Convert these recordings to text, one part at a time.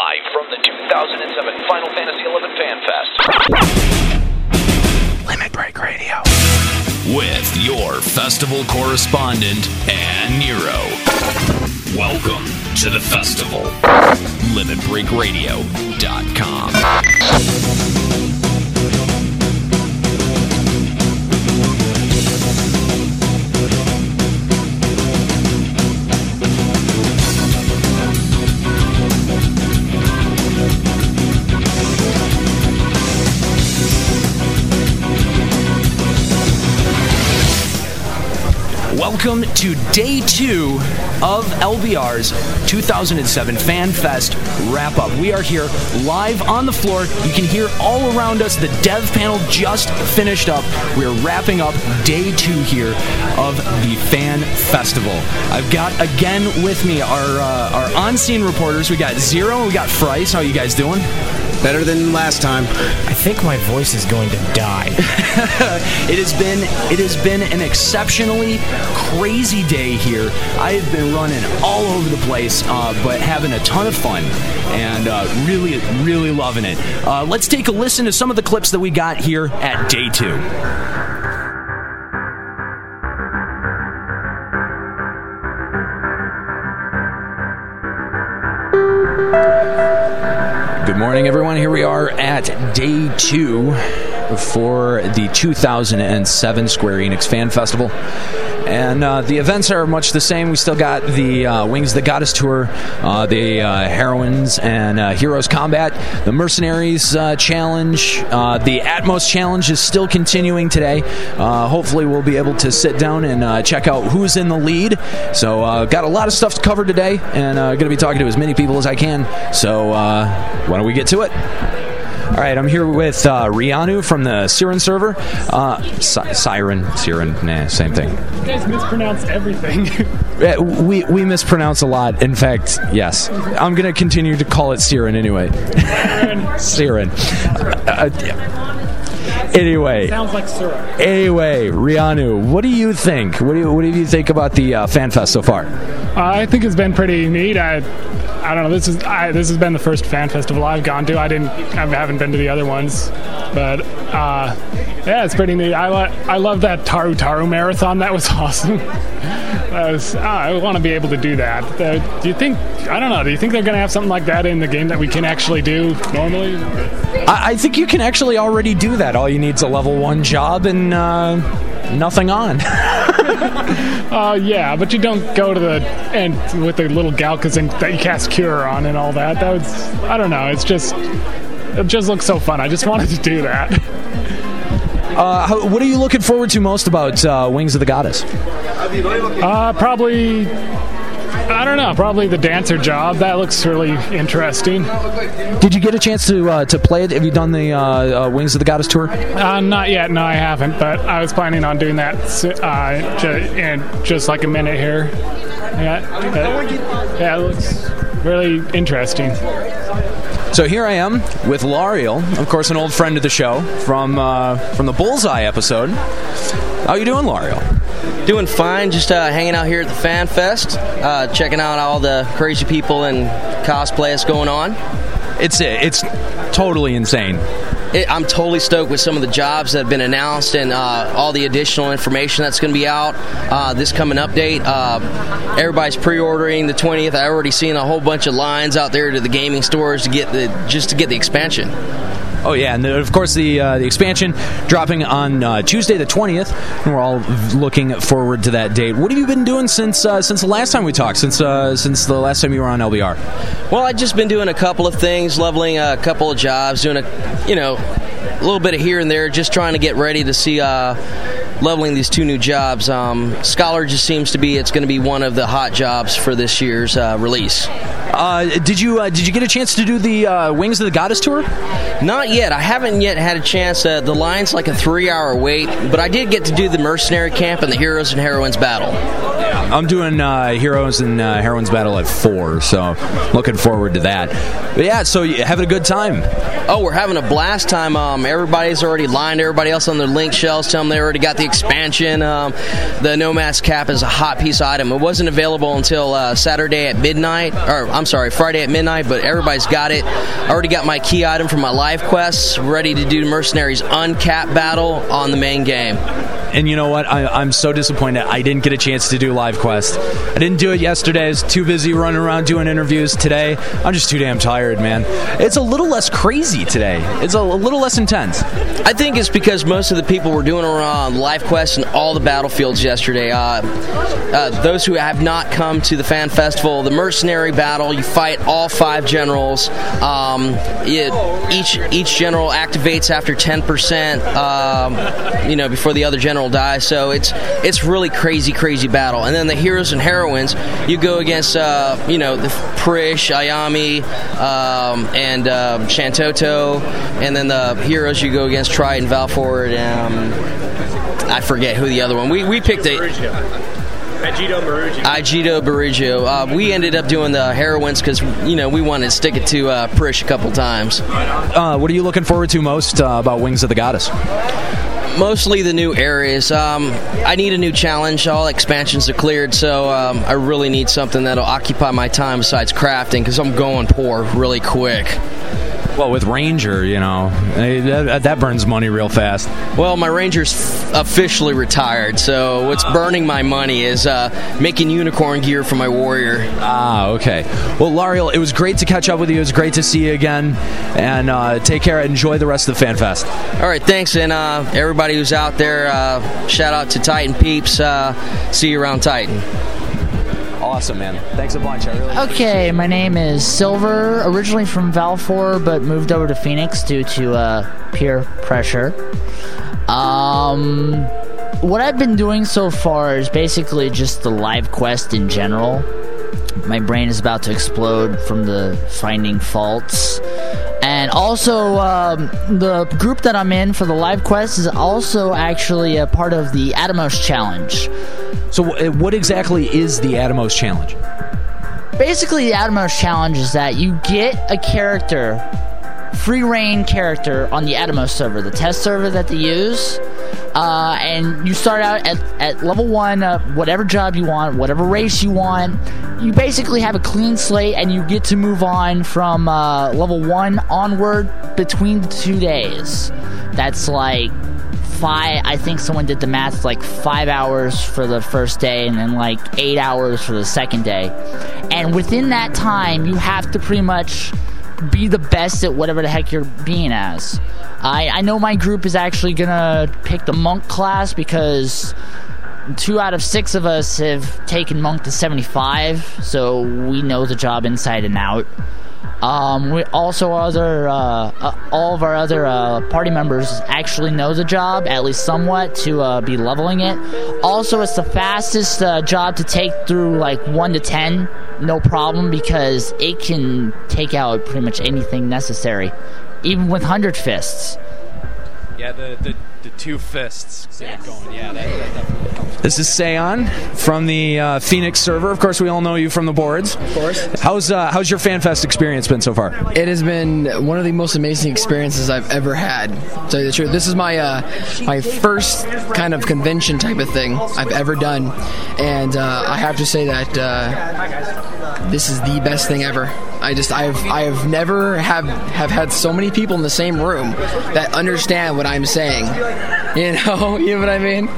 live from the 2007 Final Fantasy XI Fan Fest. Limit Break Radio. With your festival correspondent, Ann Nero. Welcome to the festival. LimitBreakRadio.com. Welcome to Day 2 of LBR's 2007 Fan Fest Wrap-Up. We are here live on the floor. You can hear all around us. The dev panel just finished up. We're wrapping up Day 2 here of the Fan Festival. I've got, again, with me our on-scene reporters. We got Zero and we got Fryce. How you guys doing? Better than last time. I think my voice is going to die. It has been an exceptionally crazy day here. I have been running all over the place, but having a ton of fun and really, really loving it. Let's take a listen to some of the clips that we got here at Day 2. Good morning, everyone. Here we are at Day 2 for the 2007 Square Enix Fan Festival. And the events are much the same. We still got the Wings of the Goddess Tour, the Heroines and Heroes Combat, the Mercenaries Challenge. The Atomos Challenge is still continuing today. Hopefully we'll be able to sit down and check out who's in the lead. So got a lot of stuff to cover today, and going to be talking to as many people as I can. So why don't we get to it? All right, I'm here with Rianu from the Siren server. Same thing. You guys mispronounce everything. we mispronounce a lot. In fact, yes. I'm going to continue to call it Siren anyway. Siren. Anyway. Sounds like syrup. Anyway, Rianu, what do you think? What do you think about the Fan Fest so far? I think it's been pretty neat. I don't know. This has been the first fan festival I've gone to. I haven't been to the other ones, but yeah, it's pretty neat. I love that Taru Taru marathon. That was awesome. I want to be able to do that. Do you think? I don't know. Do you think they're going to have something like that in the game that we can actually do normally? I think you can actually already do that. All you need is a level 1 job and nothing on. Yeah, but you don't go to the end with the little Galkas and that you cast Cure on and all that. That was, I don't know. It's just, it just looks so fun. I just wanted to do that. What are you looking forward to most about Wings of the Goddess? Probably. I don't know. Probably the dancer job. That looks really interesting. Did you get a chance to play it? Have you done the Wings of the Goddess tour? Not yet. No, I haven't. But I was planning on doing that in just like a minute here. Yeah, it looks really interesting. So here I am with L'Ariel, of course, an old friend of the show from the Bullseye episode. How you doing, L'Ariel? Doing fine, just hanging out here at the Fan Fest, checking out all the crazy people and cosplay that's going on. It's totally insane. I'm totally stoked with some of the jobs that have been announced and all the additional information that's going to be out this coming update. Everybody's pre-ordering the 20th. I've already seen a whole bunch of lines out there to the gaming stores to get the expansion. Oh, yeah, and of course the expansion dropping on Tuesday the 20th, and we're all looking forward to that date. What have you been doing since the last time we talked, since the last time you were on LBR? Well, I've just been doing a couple of things, leveling a couple of jobs, doing a little bit of here and there, just trying to get ready to see leveling these two new jobs. Scholar just seems to be, it's going to be one of the hot jobs for this year's release. Did you get a chance to do the Wings of the Goddess tour? Not yet. I haven't yet had a chance. The line's like a 3-hour wait, but I did get to do the mercenary camp and the heroes and heroines battle. I'm doing Heroes and Heroines Battle at 4, so looking forward to that. But yeah, so you're having a good time. Oh, we're having a blast time. Everybody's already lined. Everybody else on their link shelves, tell them they already got the expansion. The Nomad's Cap is a hot piece item. It wasn't available until Saturday at midnight, or I'm sorry, Friday at midnight, but everybody's got it. I already got my key item from my live quests, ready to do Mercenaries Uncapped Battle on the main game. And you know what? I'm so disappointed I didn't get a chance to do live quest. I didn't do it yesterday. I was too busy running around doing interviews. Today, I'm just too damn tired, man. It's a little less crazy today. It's a little less intense. I think it's because most of the people were doing around live quests and all the battlefields yesterday. Those who have not come to the fan festival, the mercenary battle, you fight all 5 generals. Each general activates after 10%. Before the other general dies. So it's really crazy battle. And then the heroes and heroines, you go against the Prish, Ayami, and Shantoto, and then the heroes you go against Triton, Valford, I forget who the other one. We picked Ajito Barugio. We ended up doing the heroines because, we wanted to stick it to Prish a couple times. What are you looking forward to most about Wings of the Goddess? Mostly the new areas. I need a new challenge. All expansions are cleared, so I really need something that'll occupy my time besides crafting, because I'm going poor really quick. Well, with Ranger, that burns money real fast. Well, my Ranger's officially retired, so what's burning my money is making unicorn gear for my Warrior. Ah, okay. Well, L'Ariel, it was great to catch up with you. It was great to see you again. And take care. Enjoy the rest of the Fan Fest. All right, thanks. And everybody who's out there, shout out to Titan Peeps. See you around Titan. Awesome, man. Thanks a bunch. I really appreciate it. Okay, my name is Silver, originally from Valfor, but moved over to Phoenix due to peer pressure. What I've been doing so far is basically just the live quest in general. My brain is about to explode from the finding faults. And also, the group that I'm in for the live quest is also actually a part of the Atomos Challenge. So what exactly is the Atomos Challenge? Basically, the Atomos Challenge is that you get a character, free reign character, on the Atomos server, the test server that they use. And you start out at level 1, whatever job you want, whatever race you want. You basically have a clean slate, and you get to move on from level 1 onward between the 2 days. That's like 5, I think someone did the math, like 5 hours for the first day and then like 8 hours for the second day. And within that time, you have to pretty much be the best at whatever the heck you're being as. I know my group is actually going to pick the Monk class because 2 out of 6 of us have taken Monk to 75, so we know the job inside and out. We also all of our other party members actually know the job, at least somewhat, to be leveling it. Also, it's the fastest job to take through like 1 to 10, no problem, because it can take out pretty much anything necessary, even with 100 fists. Yeah, the 2 fists. Yes. Going. Yeah, that definitely helps. This is Seon from the Phoenix server. Of course, we all know you from the boards. Of course. How's your FanFest experience been so far? It has been one of the most amazing experiences I've ever had. To tell you the truth, this is my my first kind of convention type of thing I've ever done, and I have to say that this is the best thing ever. I've never have had so many people in the same room that understand what I'm saying. You know what I mean?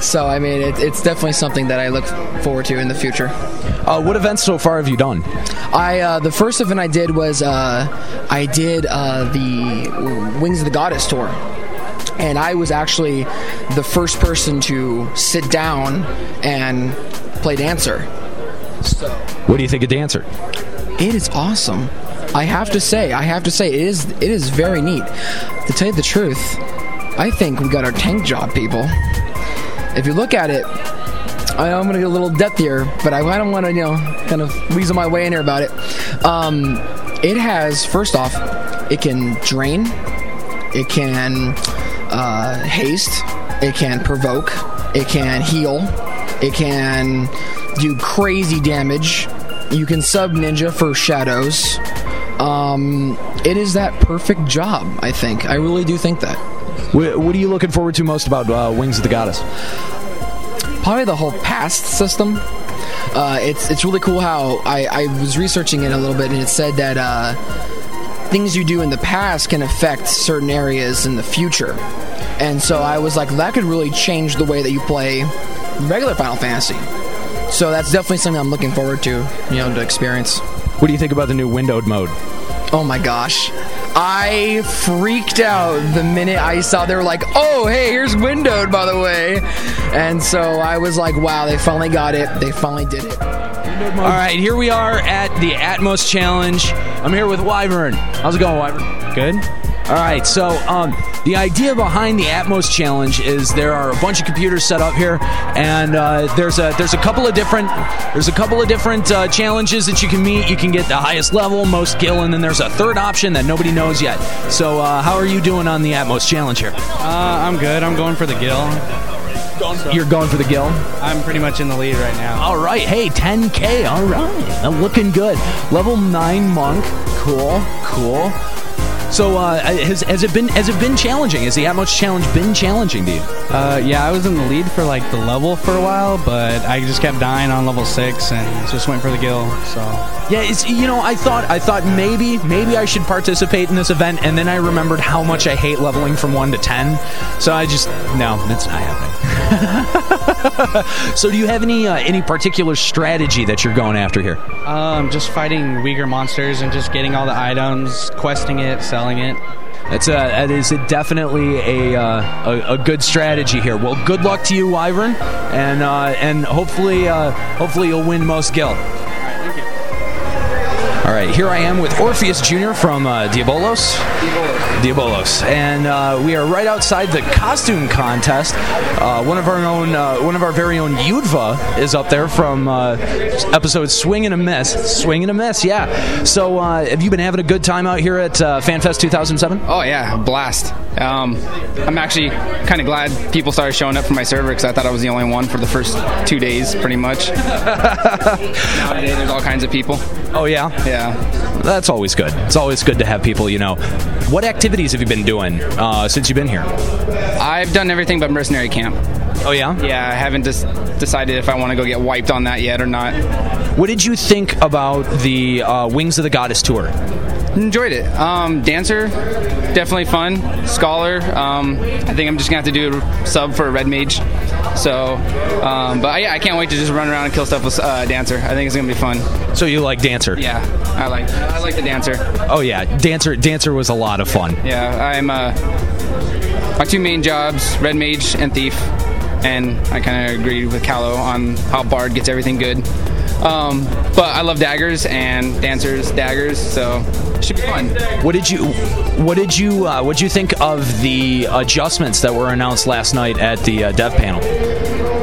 So, I mean, it's definitely something that I look forward to in the future. What events so far have you done? I the first event I did was the Wings of the Goddess tour. And I was actually the first person to sit down and play Dancer. So, what do you think of Dancer? It is awesome. I have to say, it is very neat. To tell you the truth, I think we got our tank job, people. If you look at it, I'm going to get a little depthier, but I don't want to, kind of weasel my way in here about it. It has, first off, it can drain, it can haste, it can provoke, it can heal, it can do crazy damage. You can sub Ninja for shadows. It is that perfect job, I think. I really do think that. What are you looking forward to most about Wings of the Goddess? Probably the whole past system. It's really cool how I was researching it a little bit, and it said that things you do in the past can affect certain areas in the future. And so I was like, that could really change the way that you play regular Final Fantasy. So that's definitely something I'm looking forward to, you know, to experience. What do you think about the new windowed mode? Oh my gosh. I freaked out the minute I saw they were like, oh, hey, here's windowed, by the way. And so I was like, wow, they finally got it. They finally did it. All right, here we are at the Atomos Challenge. I'm here with Wyvern. How's it going, Wyvern? Good. All right, so the idea behind the Atomos Challenge is there are a bunch of computers set up here, and there's a couple of different challenges that you can meet. You can get the highest level, most skill, and then there's a third option that nobody knows yet. So how are you doing on the Atomos Challenge here? I'm good. I'm going for the gill. You're going for the gill? I'm pretty much in the lead right now. All right. Hey, 10K. All right. I'm looking good. Level 9 Monk. Cool. So, has it been challenging? Has the Atmos Challenge been challenging to you? Yeah, I was in the lead for like the level for a while, but I just kept dying on level 6 and just went for the gill. So yeah, it's, you know, I thought maybe I should participate in this event, and then I remembered how much I hate leveling from 1 to 10. So I just no, that's not happening. So do you have any particular strategy that you're going after here? Just fighting weaker monsters and just getting all the items, questing it, selling it. That is definitely a good strategy here. Well, good luck to you, Wyvern, and hopefully you'll win most gil. All right, thank you. All right, here I am with Orpheus Jr. from Diabolos, and we are right outside the costume contest. One of our very own Yudva is up there from episode "Swing and a Miss." Swing and a miss, yeah. So, have you been having a good time out here at FanFest 2007? Oh yeah, a blast. I'm actually kind of glad people started showing up for my server because I thought I was the only one for the first 2 days, pretty much. Nowadays, there's all kinds of people. Oh yeah. Yeah. That's always good. It's always good to have people, you know. What activities have you been doing since you've been here? I've done everything but mercenary camp. Oh, yeah? Yeah, I haven't decided if I want to go get wiped on that yet or not. What did you think about the Wings of the Goddess tour? Enjoyed it. Dancer, definitely fun. Scholar, I think I'm just going to have to do a sub for a Red Mage. So, but I can't wait to just run around and kill stuff with Dancer. I think it's going to be fun. So you like Dancer? Yeah, I like the Dancer. Oh, yeah. Dancer was a lot of fun. Yeah, I'm my two main jobs, Red Mage and Thief. And I kind of agreed with Callow on how Bard gets everything good. But I love daggers and Dancer's daggers, so it should be fun. What did you think of the adjustments that were announced last night at the dev panel?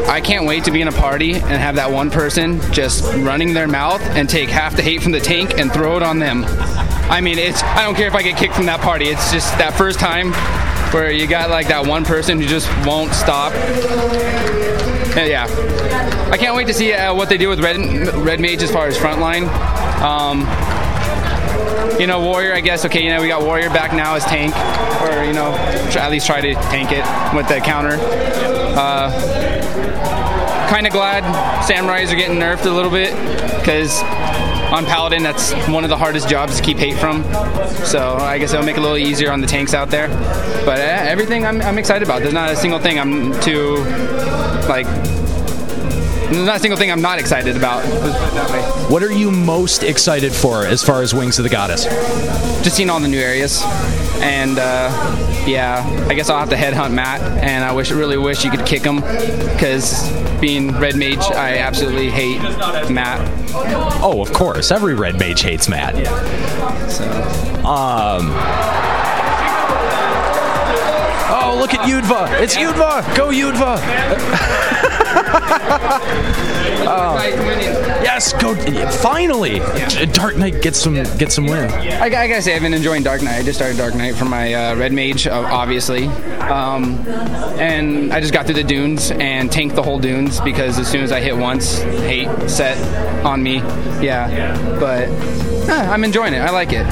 I can't wait to be in a party and have that one person just running their mouth and take half the hate from the tank and throw it on them. I mean, I don't care if I get kicked from that party. It's just that first time where you got like that one person who just won't stop. Yeah, I can't wait to see what they do with Red Mage as far as frontline. You know, Warrior, I guess, okay, you know, we got Warrior back now as tank, or, you know, at least try to tank it with the counter. Kind of glad Samurais are getting nerfed a little bit, because on Paladin, that's one of the hardest jobs to keep hate from. So I guess it'll make it a little easier on the tanks out there. But everything I'm excited about. There's not a single thing I'm not excited about. What are you most excited for as far as Wings of the Goddess? Just seeing all the new areas. And, yeah, I guess I'll have to headhunt Matt. And I really wish you could kick him. Because being Red Mage, I absolutely hate Matt. Oh, of course. Every Red Mage hates Matt. Yeah. So. Oh, look at Yudva. It's Yudva. Go, Yudva. Yes, go. Finally, Dark Knight gets some win. I gotta say, I've been enjoying Dark Knight. I just started Dark Knight for my Red Mage, obviously. And I just got through the dunes and tanked the whole dunes because as soon as I hit once, hate set on me. Yeah. But I'm enjoying it. I like it.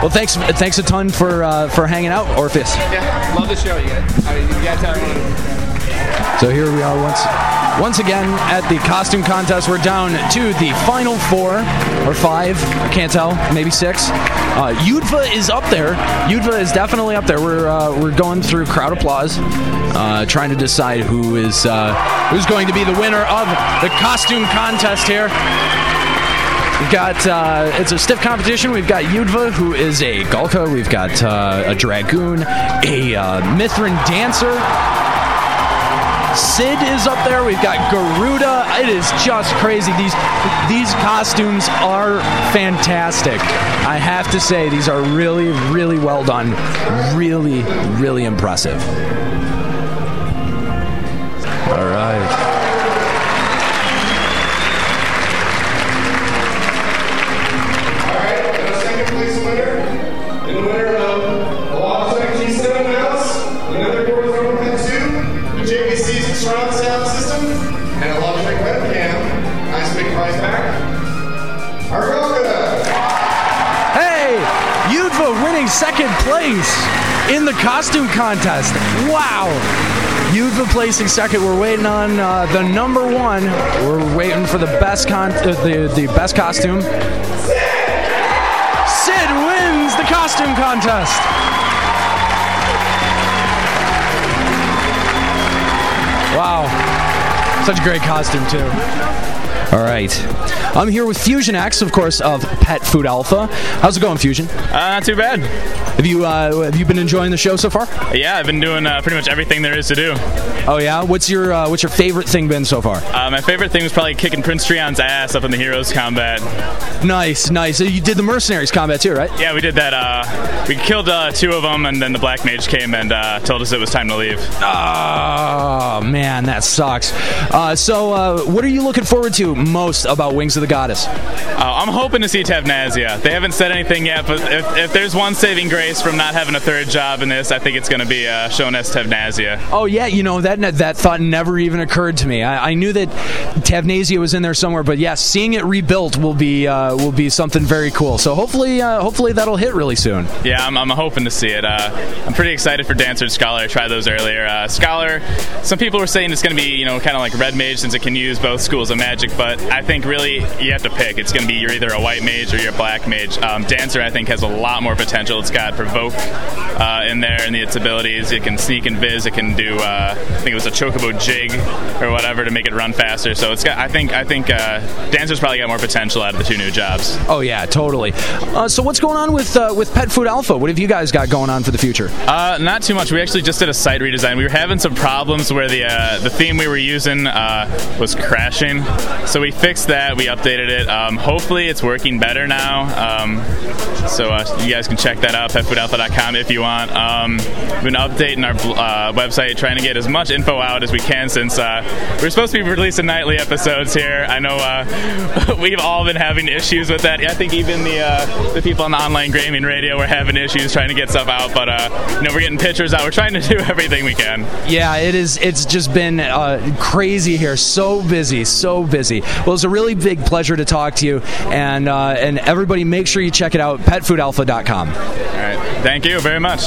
Well, thanks a ton for hanging out, Orpheus. Yeah, love the show, you guys. I mean, you gotta tell everyone. So here we are once again at the costume contest. We're down to the final 4 or 5. I can't tell. Maybe 6. Yudva is up there. Yudva is definitely up there. We're going through crowd applause, trying to decide who is who's going to be the winner of the costume contest here. We've got, it's a stiff competition. We've got Yudva, who is a Galka. We've got a Dragoon, a Mithrin Dancer. Sid is up there. We've got Garuda. It is just crazy. These costumes are fantastic. I have to say, these are really, really well done. Really, really impressive. All right. Second place in the costume contest. Wow. Yudva placing second. We're waiting on the number one. We're waiting for the best the best costume. Sid wins the costume contest. Wow. Such a great costume too. All right. I'm here with Fusion X, of course, of Pet Food Alpha. How's it going, Fusion? Not too bad. Have you been enjoying the show so far? Yeah, I've been doing pretty much everything there is to do. Oh yeah? What's your favorite thing been so far? My favorite thing was probably kicking Prince Treon's ass up in the Heroes combat. Nice. So you did the Mercenaries combat too, right? Yeah, we did that. We killed 2 of them, and then the Black Mage came and told us it was time to leave. Oh man, that sucks. So what are you looking forward to most about Wings of the Goddess? I'm hoping to see Tavnazia. They haven't said anything yet, but if there's one saving grace from not having a third job in this, I think it's going to be shown as Tavnazia. Oh yeah, you know, that thought never even occurred to me. I knew that Tavnazia was in there somewhere, but yeah, seeing it rebuilt will be something very cool. So hopefully that'll hit really soon. Yeah, I'm hoping to see it. I'm pretty excited for Dancer and Scholar. I tried those earlier. Scholar, some people were saying it's going to be, you know, kind of like Red Mage since it can use both schools of magic, but I think really you have to pick. It's going to be you're either a White Mage or you're a Black Mage. Dancer, I think, has a lot more potential. It's got Provoke in there and its abilities. It can sneak and viz. It can do, I think it was a Chocobo Jig or whatever to make it run faster. So it's got. I think Dancer's probably got more potential out of the 2 new jobs. Oh yeah, totally. So what's going on with Pet Food Alpha? What have you guys got going on for the future? Not too much. We actually just did a site redesign. We were having some problems where the theme we were using was crashing. So we fixed that. We updated it. Hopefully it's working better now. So you guys can check that out, PetFoodAlpha.com, if you want. We've been updating our website, trying to get as much info out as we can since we're supposed to be releasing nightly episodes here. I know we've all been having issues with that. I think even the people on the online gaming radio were having issues trying to get stuff out. But we're getting pictures out. We're trying to do everything we can. Yeah, it is. It's just been crazy here. So busy. Well, it's a really big pleasure to talk to you, and everybody, make sure you check it out, PetFoodAlpha.com. All right, thank you very much.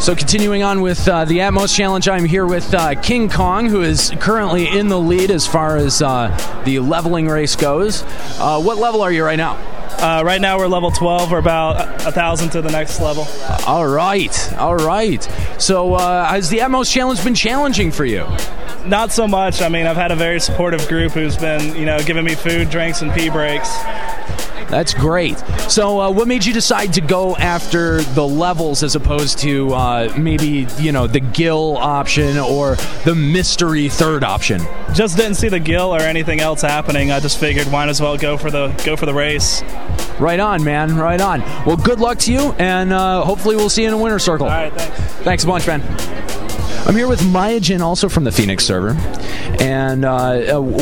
So continuing on with the Atomos Challenge, I'm here with King Kong, who is currently in the lead as far as the leveling race goes. What level are you right now? Right now we're level 12. We're about 1,000 to the next level. All right. So has the Atomos Challenge been challenging for you? Not so much. I mean, I've had a very supportive group who's been, giving me food, drinks, and pee breaks. That's great. So what made you decide to go after the levels as opposed to maybe, you know, the Gil option or the mystery third option? Just didn't see the Gil or anything else happening. I just figured might as well go for the race. Right on, man. Right on. Well, good luck to you, and hopefully we'll see you in a winner's circle. All right, thanks. Thanks a bunch, man. I'm here with Maya Jin, also from the Phoenix server. And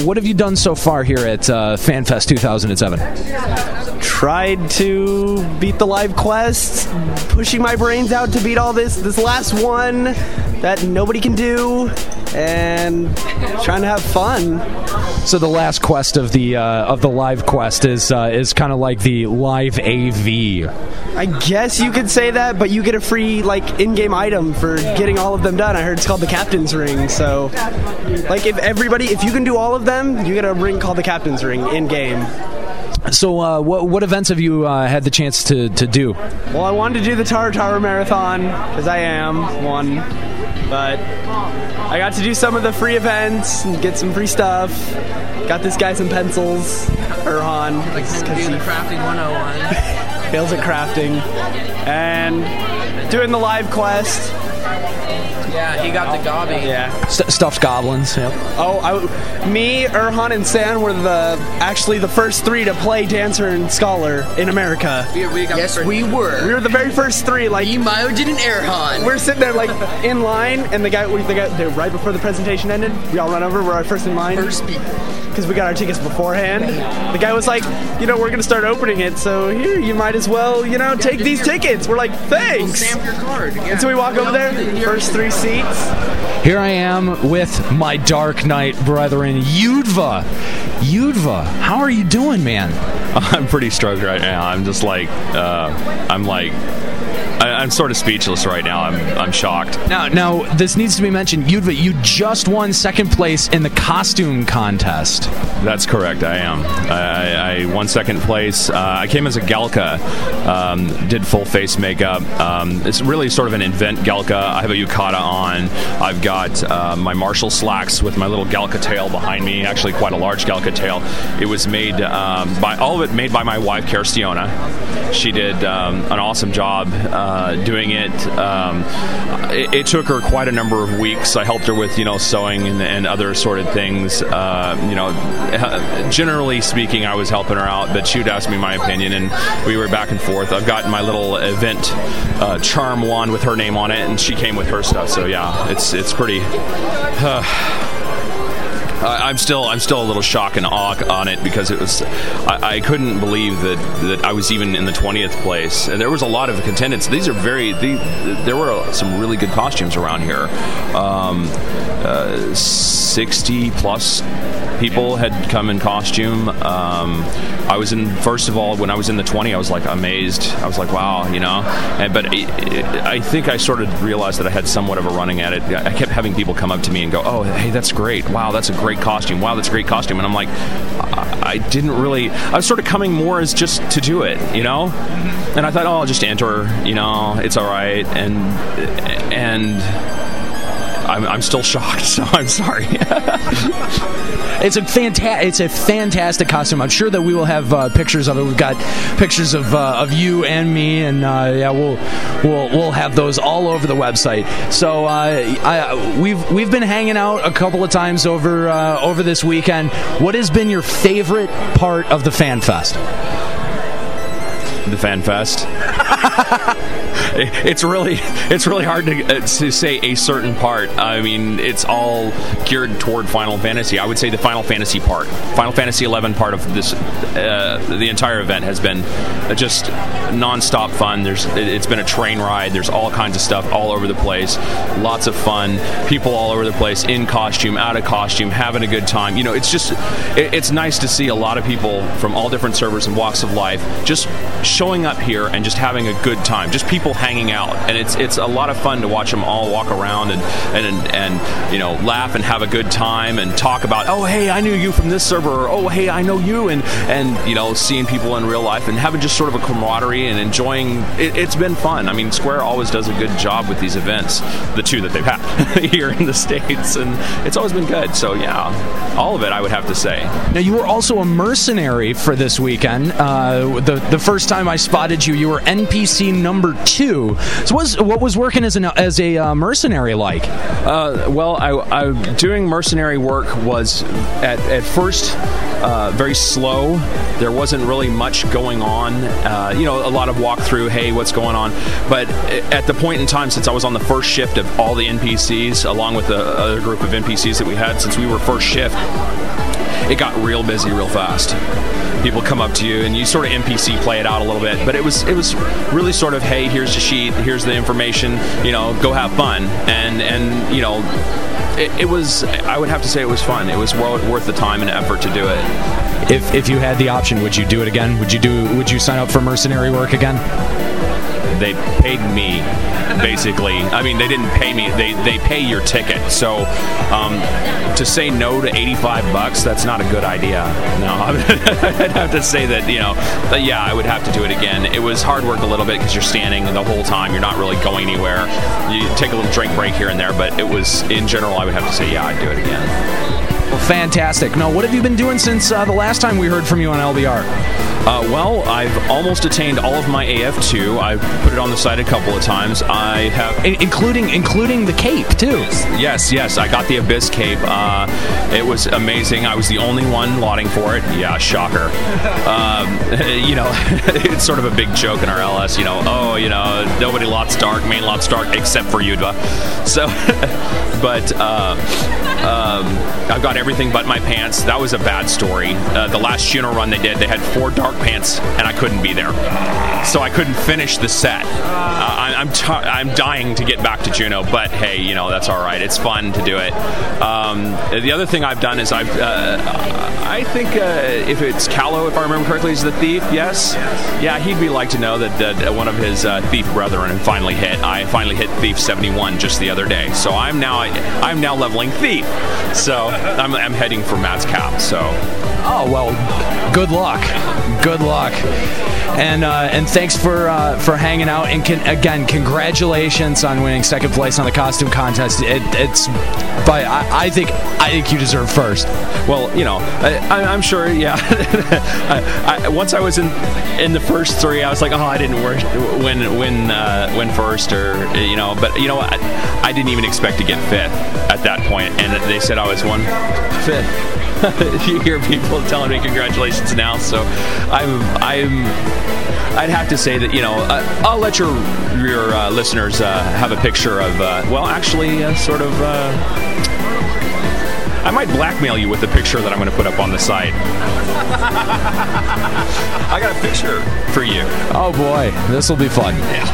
what have you done so far here at FanFest 2007? Tried to beat the live quest, pushing my brains out to beat all this last one that nobody can do, and trying to have fun. So the last quest of the live quest is kind of like the live AV. I guess you could say that, but you get a free like in-game item for getting all of them done. I heard it's called the Captain's Ring. So, like, if you can do all of them, you get a ring called the Captain's Ring in-game. So what events have you had the chance to do? Well, I wanted to do the Taru Taru Marathon, because I am one, but I got to do some of the free events and get some free stuff. Got this guy some pencils, Erhan. Like doing the crafting 101. Fails at crafting. And doing the live quest. Yeah, he got the gobby. Yeah, stuffed goblins. Yep. Oh, me, Erhan, and San were actually the first three to play Dancer and Scholar in America. We were. We were the very first three. Like me, Mayo, did an Erhan. We're sitting there like in line, and the guy, right before the presentation ended, we all run over. We're our first in line. First people. Because we got our tickets beforehand. The guy was like, you know, we're gonna start opening it, so here, you might as well, you know, take these tickets. We're like, thanks. We'll stamp your card. Yeah. And so we walk over there. First three seats. Here I am with my Dark Knight brethren, Yudva. Yudva, how are you doing, man? I'm pretty stoked right now. I'm just like, I'm sort of speechless right now. I'm shocked. Now, this needs to be mentioned. Yudva, you just won second place in the costume contest. That's correct. I am. I won second place. I came as a Galka. Did full face makeup. It's really sort of an invent Galka. I have a yukata on. I've got my martial slacks with my little Galka tail behind me. Actually, quite a large Galka tail. It was made by my wife, Kerstiona. She did an awesome job. Doing it. It took her quite a number of weeks. I helped her with, you know, sewing and other sort of things. You know, generally speaking, I was helping her out, but she would ask me my opinion, and we were back and forth. I've got my little event charm wand with her name on it, and she came with her stuff. So yeah, it's pretty. I'm still a little shock and awe on it, because it was I couldn't believe that I was even in the 20th place, and there was a lot of contendants. There were some really good costumes around here. 60 plus people had come in costume. I was in, first of all, when I was in the 20, I was like amazed. I was like, wow, you know. But I think I sort of realized that I had somewhat of a running at it. I kept having people come up to me and go, oh, hey, that's great. Wow, that's a great costume. Wow, that's a great costume. And I'm like, I didn't really. I was sort of coming more as just to do it, you know. And I thought, oh, I'll just enter, you know, it's all right. And I'm still shocked, so I'm sorry. It's a fantastic costume. I'm sure that we will have pictures of it. We've got pictures of you and me, and yeah, we'll have those all over the website. So we've been hanging out a couple of times over this weekend. What has been your favorite part of the Fan Fest? The Fan Fest. It's really hard to say a certain part. I mean, it's all geared toward Final Fantasy. I would say the Final Fantasy part, Final Fantasy XI part of this, the entire event has been just nonstop fun. It's been a train ride. There's all kinds of stuff all over the place. Lots of fun. People all over the place in costume, out of costume, having a good time. You know, it's just it's nice to see a lot of people from all different servers and walks of life just showing up here and just having a good time, just people hanging out, and it's a lot of fun to watch them all walk around and you know, laugh and have a good time and talk about, oh hey, I knew you from this server, or oh hey, I know you, and you know, seeing people in real life and having just sort of a camaraderie and enjoying it. It's been fun. I mean, Square always does a good job with these events, the two that they've had here in the States, and it's always been good. So yeah, all of it, I would have to say. Now, you were also a mercenary for this weekend. The first time I spotted you, you were NPC number 2. So what was working as a mercenary like? Well, I doing mercenary work was at first very slow. There wasn't really much going on. You know, a lot of walkthrough, hey, what's going on? But at the point in time, since I was on the first shift of all the NPCs, along with the other group of NPCs that we had, since we were first shift, it got real busy real fast. People come up to you and you sort of NPC play it out a little bit, but it was really sort of, hey, here's the sheet, here's the information, you know, go have fun, and you know, it was, I would have to say, it was fun. It was well worth the time and effort to do it. If you had the option, would you do it again? Would you sign up for mercenary work again? They paid me, basically. I mean, they didn't pay me. They pay your ticket. So to say no to $85, that's not a good idea. No, I'd have to say that, you know, but yeah, I would have to do it again. It was hard work a little bit because you're standing the whole time. You're not really going anywhere. You take a little drink break here and there, but it was, in general, I would have to say, yeah, I'd do it again. Well, fantastic. Now, what have you been doing since the last time we heard from you on LBR? Well, I've almost attained all of my AF2. I've put it on the site a couple of times. I have... Including the cape, too. Yes. I got the Abyss cape. It was amazing. I was the only one lauding for it. Yeah, shocker. You know, it's sort of a big joke in our LS, you know. Oh, you know, nobody lauds Dark, main lauds Dark, except for Yudva. So, but... I've got everything but my pants. That was a bad story. The last Juno run they did, they had 4 dark pants, and I couldn't be there. So I couldn't finish the set. I'm dying to get back to Juno, but hey, you know, that's all right. It's fun to do it. The other thing I've done is I think if it's Callow, if I remember correctly, is the Thief, yes? Yeah, he'd be like to know that one of his Thief brethren finally hit. I finally hit Thief 71 just the other day. So I'm now leveling Thief. So I'm heading for Matt's cap. So, oh well, good luck, and thanks for hanging out. And again, congratulations on winning second place on the costume contest. I think you deserve first. Well, you know, I'm sure. Yeah. I once I was in the first 3, I was like, oh, I didn't win first, or you know. But you know, I didn't even expect to get 5th at that point, and they said I was 1/5. You hear people telling me congratulations now, so I'd have to say that, you know, I'll let your listeners have a picture of I might blackmail you with the picture that I'm going to put up on the site. I got a picture for you. Oh boy, this will be fun. Yeah.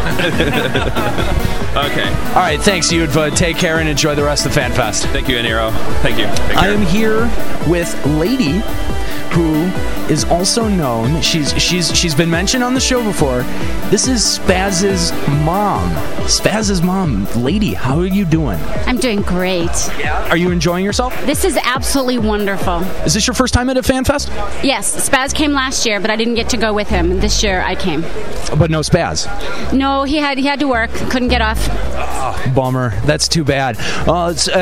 Okay. All right, thanks, Yudva. Take care and enjoy the rest of the Fan Fest. Thank you, Aniro. Thank you. I am here with Lady, who is also known. She's been mentioned on the show before. This is Spaz's mom. Spaz's mom. Lady, how are you doing? I'm doing great. Yeah. Are you enjoying yourself? This is absolutely wonderful. Is this your first time at a fan fest? Yes. Spaz came last year, but I didn't get to go with him. This year I came. But no Spaz? No, he had to work. Couldn't get off. Oh, bummer. That's too bad. What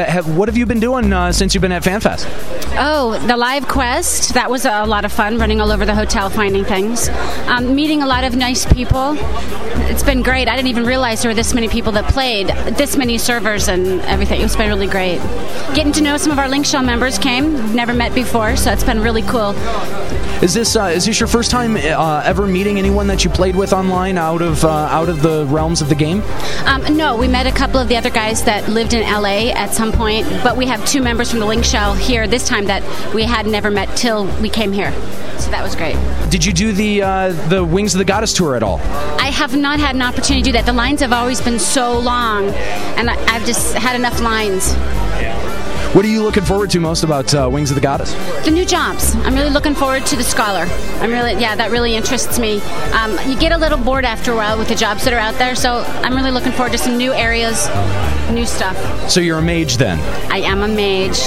have you been doing since you've been at Fan Fest? Oh, the live quest. That was a lot of fun, running all over the hotel, finding things, meeting a lot of nice people. It's been great. I didn't even realize there were this many people that played, this many servers and everything. It's been really great. Getting to know some of our Linkshell members came, never met before, so it's been really cool. Is this your first time ever meeting anyone that you played with online out of the realms of the game? No, we met a couple of the other guys that lived in LA at some point, but we have 2 members from the Linkshell here this time that we had never met till we came here, so that was great. Did you do the Wings of the Goddess tour at all? I have not had an opportunity to do that. The lines have always been so long, and I've just had enough lines. What are you looking forward to most about Wings of the Goddess? The new jobs. I'm really looking forward to the Scholar. That really interests me. You get a little bored after a while with the jobs that are out there, so I'm really looking forward to some new areas, new stuff. So you're a mage then? I am a mage.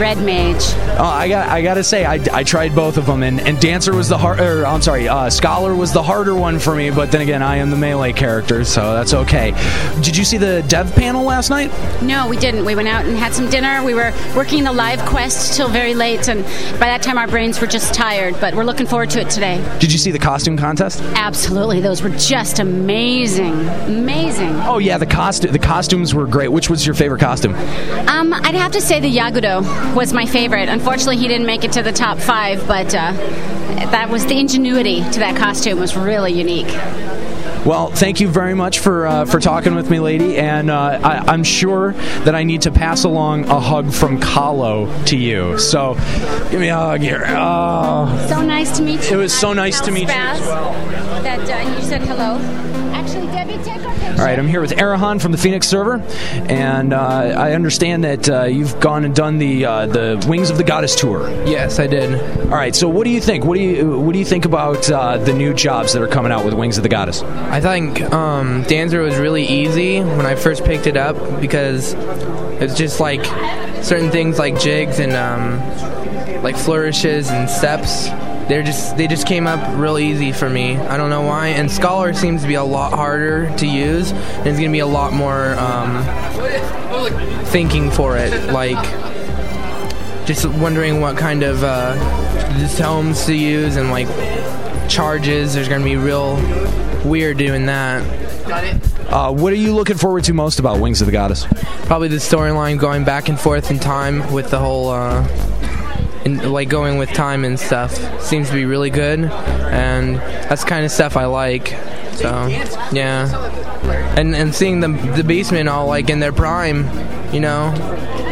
Red Mage. Oh, I gotta say, I tried both of them, and Dancer was the hard, or I'm sorry, Scholar was the harder one for me, but then again, I am the melee character, so that's okay. Did you see the dev panel last night? No, we didn't. We went out and had some dinner. We were working the live quest till very late, and by that time our brains were just tired, but we're looking forward to it today. Did you see the costume contest? Absolutely. Those were just amazing. Amazing. Oh, yeah, the costumes were great. Which was your favorite costume? I'd have to say the Yagudo was my favorite. Unfortunately, he didn't make it to the top 5, but that was the ingenuity to that costume was really unique. Well, thank you very much for talking with me, lady, and I'm sure that I need to pass along a hug from Kahlo to you. So, give me a hug here. Oh. So nice to meet you. It was so nice to meet you as well. That you said hello. Actually, Debbie, take our picture. All right, I'm here with Arahan from the Phoenix server, and I understand that you've gone and done the Wings of the Goddess tour. Yes, I did. All right, so what do you think? What do you think about the new jobs that are coming out with Wings of the Goddess? I think Dancer was really easy when I first picked it up because it's just like certain things like jigs and like flourishes and steps. They just came up real easy for me. I don't know why. And Scholar seems to be a lot harder to use, and it's gonna be a lot more thinking for it, like just wondering what kind of tomes to use and like charges. There's gonna be real weird doing that. Got it. What are you looking forward to most about Wings of the Goddess? Probably the storyline going back and forth in time with the whole, like going with time and stuff. Seems to be really good, and that's the kind of stuff I like. So, yeah. And seeing the Beastmen all like in their prime, you know,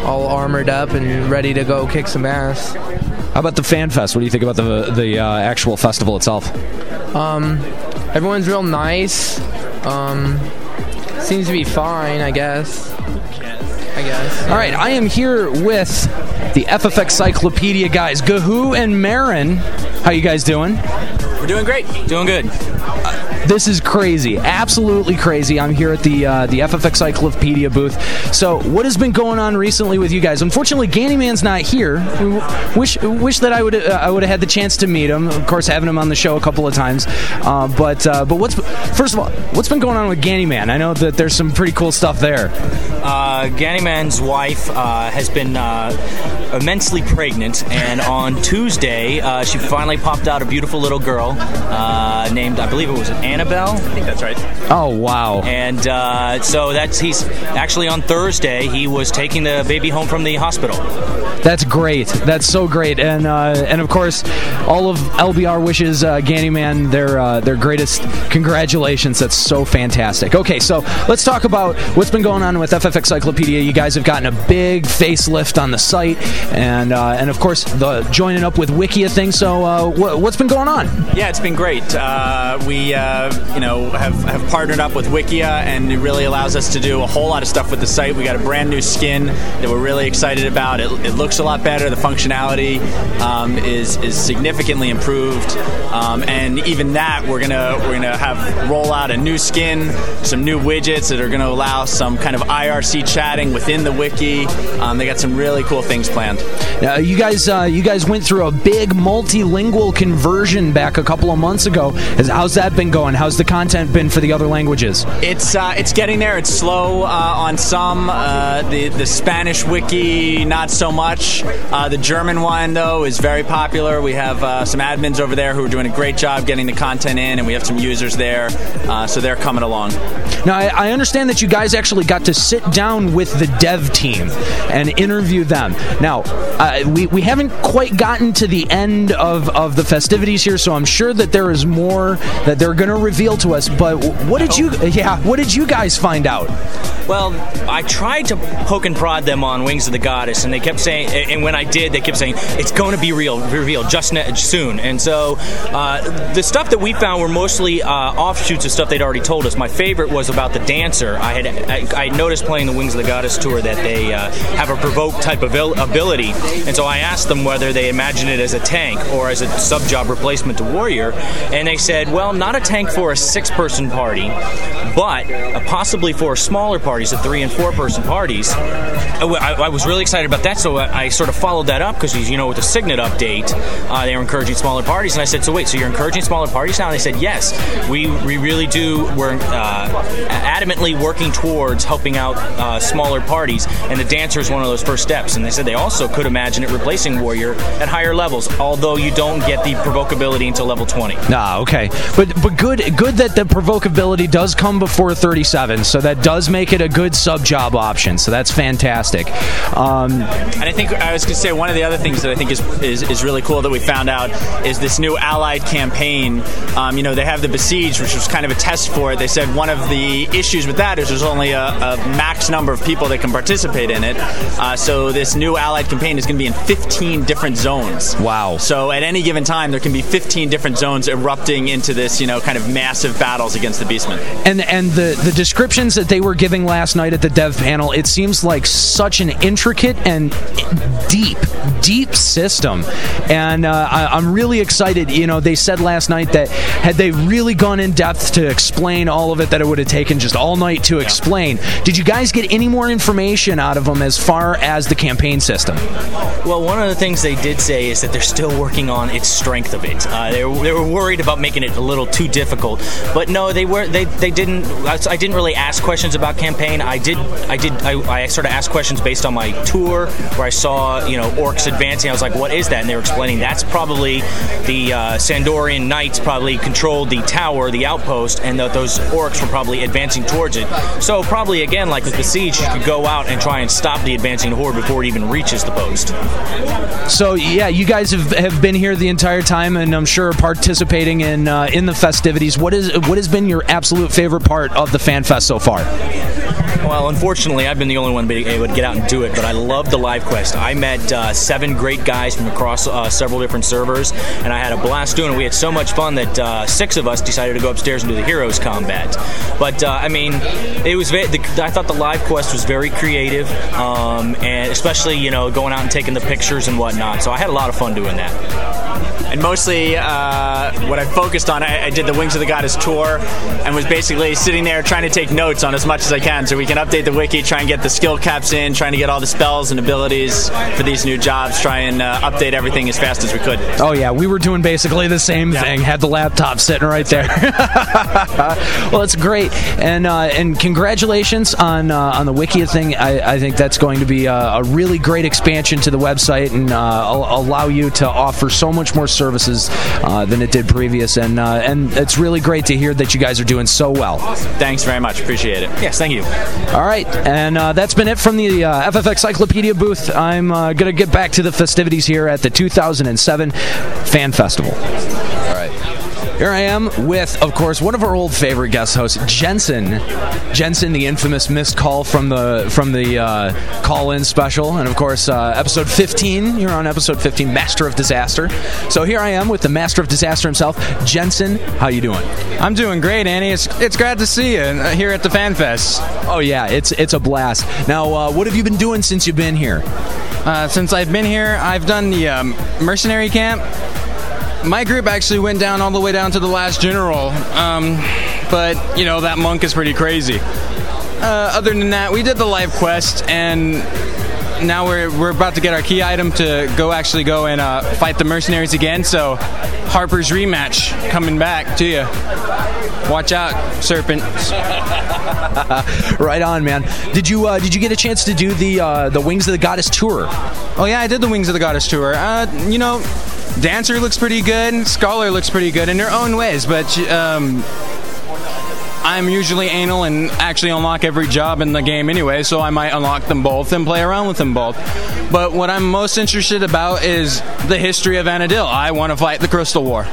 all armored up and ready to go kick some ass. How about the Fan Fest? What do you think about the actual festival itself? Everyone's real nice. Seems to be fine, I guess. All right, I am here with the FFXIclopedia guys, Gahoo and Marin. How you guys doing? We're doing great. Doing good. This is crazy. Absolutely crazy. I'm here at the FFXIclopedia booth. So, what has been going on recently with you guys? Unfortunately, Gannyman's not here. Wish that I would have had the chance to meet him. Of course, having him on the show a couple of times. But first of all, what's been going on with Gannyman? I know that there's some pretty cool stuff there. Gannyman's wife has been immensely pregnant, and on Tuesday, she finally popped out a beautiful little girl named, I believe it was Annabelle. I think that's right. Oh, wow. And so he's actually on Thursday, he was taking the baby home from the hospital. That's great. That's so great. And of course, all of LBR wishes Gannyman their greatest congratulations. That's so fantastic. Okay, so let's talk about what's been going on with FFXIclopedia. You guys have gotten a big facelift on the site, and of course, the joining up with Wikia thing. So what's been going on? Yeah, it's been great. We have partnered up with Wikia, and it really allows us to do a whole lot of stuff with the site. We got a brand new skin that we're really excited about. It looks a lot better. The functionality is significantly improved, and even that we're gonna have roll out a new skin, some new widgets that are gonna allow some kind of IRC chatting within the wiki. They got some really cool things planned. Now, you guys went through a big multilingual conversion back a couple of months ago. How's that been going? How's the content been for the other languages? It's getting there. It's slow on some. The Spanish wiki, not so much. The German one, though, is very popular. We have some admins over there who are doing a great job getting the content in, and we have some users there, so they're coming along. Now, I understand that you guys actually got to sit down with the dev team and interview them. Now, we haven't quite gotten to the end of the festivities here, so I'm sure that there is more more that they're going to reveal to us. But what did you guys find out? Well, I tried to poke and prod them on Wings of the Goddess, and they kept saying, and when I did, they kept saying, it's going to be revealed just soon. And so the stuff that we found were mostly offshoots of stuff they'd already told us. My favorite was about the Dancer. I noticed playing the Wings of the Goddess tour that they have a provoke type of ability, and so I asked them whether they imagined it as a tank or as a sub-job replacement to Warrior, and they said, well, not a tank for a six-person party, but possibly for smaller parties, the 3- and 4-person parties. I was really excited about that, so I sort of followed that up, because, you know, with the Signet update, they were encouraging smaller parties, and I said, so wait, so you're encouraging smaller parties now? And they said, yes, we really do, we're adamantly working towards helping out smaller parties, and the Dancer is one of those first steps. And they said they also could imagine it replacing Warrior at higher levels, although you don't get the provocability until level 20. Ah, okay. But good that the provocability does come before 37, so that does make it a good sub-job option, so that's fantastic. And I think I was going to say, one of the other things that I think is really cool that we found out is this new allied campaign. You know, they have the Besieged, which was kind of a test for it. They said one of the issues with that is there's only a max number of people that can participate in it. So this new allied campaign is going to be in 15 different zones. Wow. So at any given time, there can be 15 different zones erupting into this, you know, kind of massive battles against the Beastmen. And the descriptions that they were giving last night at the dev panel, it seems like such an intricate and deep system. And I'm really excited. You know, they said last night that had they really gone in depth to explain all of it, that it would have taken just all night to explain. Did you guys get any more information out of them as far as the campaign system? Well, one of the things they did say is that they're still working on its strength of it. They were worried about making it a little too difficult, but no, they didn't. I didn't really ask questions about campaign. I sort of asked questions based on my tour where I saw, you know, orcs advancing. I was like, what is that? And they were explaining that's probably the Sandorian knights probably controlled the tower, the outpost, and that those orcs were probably advancing towards it. So probably again, like with the siege, you could go out and try and stop the advancing horde before it even reaches the post. So yeah, you guys have been here the entire time, and I'm sure participating in the festivities. What has been your absolute favorite part of the Fan Fest so far? Well, unfortunately, I've been the only one able to get out and do it, but I love the live quest. I met 7 great guys from across several different servers, and I had a blast doing it. We had so much fun that 6 of us decided to go upstairs and do the Heroes Combat. But, I mean, it was I thought the live quest was very creative, and especially, you know, going out and taking the pictures and whatnot. So I had a lot of fun doing that. And mostly what I focused on, I did the Wings of the Goddess tour and was basically sitting there trying to take notes on as much as I can so we can update the wiki, try and get the skill caps in, trying to get all the spells and abilities for these new jobs, try and update everything as fast as we could. Oh, yeah. We were doing basically the same thing. Had the laptop sitting right there. Well, it's great. And congratulations on the wiki thing. I think that's going to be a really great expansion to the website and allow you to offer so much more services than it did previous, and it's really great to hear that you guys are doing so well. Awesome. Thanks very much. Appreciate it. Yes, thank you. All right, and that's been it from the FFXIclopedia booth. I'm going to get back to the festivities here at the 2007 Fan Festival. All right. Here I am with, of course, one of our old favorite guest hosts, Jensen. Jensen, the infamous missed call from the call-in special, and of course, episode 15. You're on episode 15, Master of Disaster. So here I am with the Master of Disaster himself, Jensen. How you doing? I'm doing great, Annie. It's glad to see you here at the Fan Fest. Oh yeah, it's a blast. Now, what have you been doing since you've been here? Since I've been here, I've done the mercenary camp. My group actually went down all the way down to the last general, but, you know, that monk is pretty crazy. Other than that, we did the live quest, and now we're about to get our key item to go and fight the mercenaries again, so Harper's rematch coming back to you. Watch out, serpent. Right on, man. Did you get a chance to do the Wings of the Goddess tour? Oh, yeah, I did the Wings of the Goddess tour. You know, Dancer looks pretty good, Scholar looks pretty good in their own ways, but I'm usually anal and actually unlock every job in the game anyway, so I might unlock them both and play around with them both. But what I'm most interested about is the history of Anadil. I want to fight the Crystal War.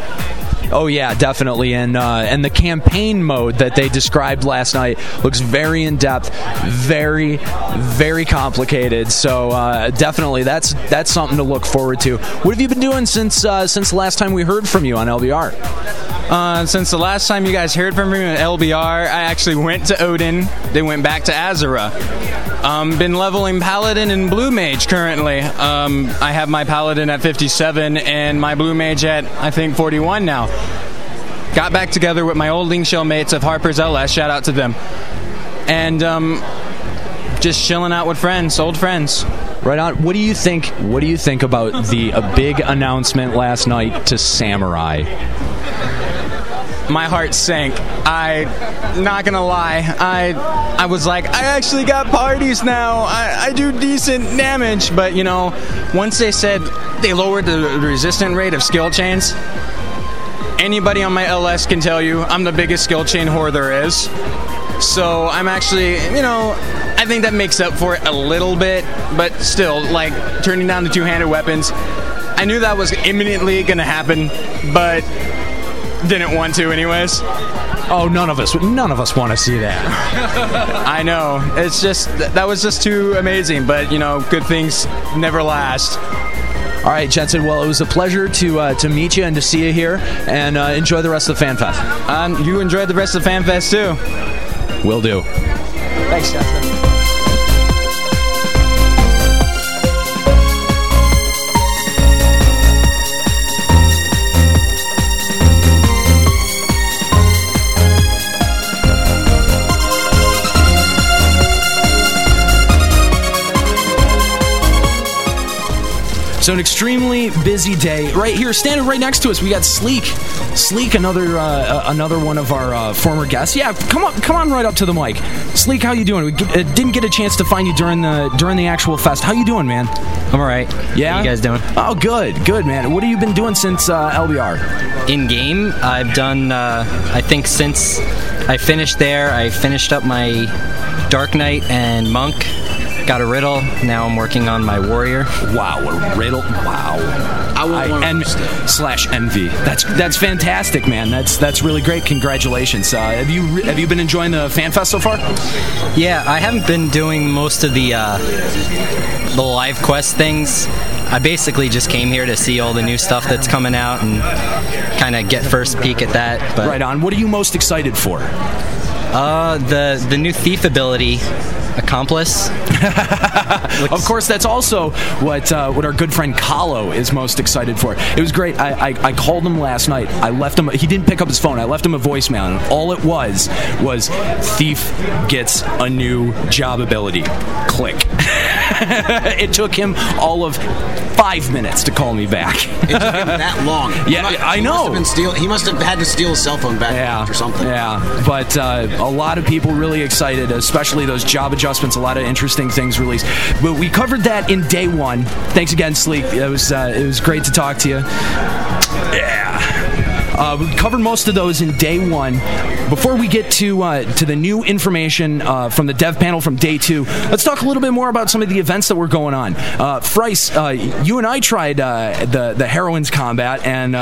Oh yeah, definitely. And the campaign mode that they described last night looks very in depth, very, very complicated. So definitely, that's something to look forward to. What have you been doing since the last time we heard from you on LBR? Since the last time you guys heard from me on LBR, I actually went to Odin. Then went back to Azura. Been leveling Paladin and Blue Mage currently. I have my Paladin at 57 and my Blue Mage at, I think, 41 now. Got back together with my old Ling Shell mates of Harper's LS, shout out to them. And just chilling out with friends, old friends. Right on. What do you think about the big announcement last night to Samurai? My heart sank. Not gonna lie, I was like, I actually got parties now. I do decent damage, but you know, once they said they lowered the resistant rate of skill chains, anybody on my LS can tell you I'm the biggest skill chain whore there is. So I'm actually, you know, I think that makes up for it a little bit, but still, like, turning down the two-handed weapons, I knew that was imminently gonna happen, but didn't want to anyways. Oh, none of us want to see that. I know. It's just, that was just too amazing, but you know, good things never last. All right, Jensen, well, it was a pleasure to meet you and to see you here, and enjoy the rest of the FanFest. You enjoyed the rest of the FanFest too. Will do. Thanks, Jensen. So an extremely busy day. Right here, standing right next to us, we got Sleek. Sleek, another one of our former guests. Yeah, come on, right up to the mic. Sleek, how you doing? We didn't get a chance to find you during the actual fest. How you doing, man? I'm all right. Yeah, how you guys doing? Oh, good, man. What have you been doing since LBR? In game, I've done. I think since I finished there, I finished up my Dark Knight and Monk. Got a riddle. Now I'm working on my Warrior. Wow, a riddle. Wow. /envy. That's fantastic, man. That's really great. Congratulations. Have you been enjoying the FanFest so far? Yeah, I haven't been doing most of the live quest things. I basically just came here to see all the new stuff that's coming out and kind of get first peek at that. But. Right on. What are you most excited for? The new Thief ability. Accomplice. Of course, that's also what our good friend Kahlo is most excited for. It was great. I called him last night. I left him. He didn't pick up his phone. I left him a voicemail, and all it was Thief gets a new job ability. Click. It took him all of 5 minutes to call me back. It took him that long. Yeah, I know. He must have had to steal his cell phone back or something. Yeah, but a lot of people really excited, especially those job adjustments. A lot of interesting things released. But we covered that in day one. Thanks again, Sleek. It was great to talk to you. Yeah. We covered most of those in day one. Before we get to the new information from the dev panel from day two, let's talk a little bit more about some of the events that were going on. Fryce, you and I tried the heroines combat, and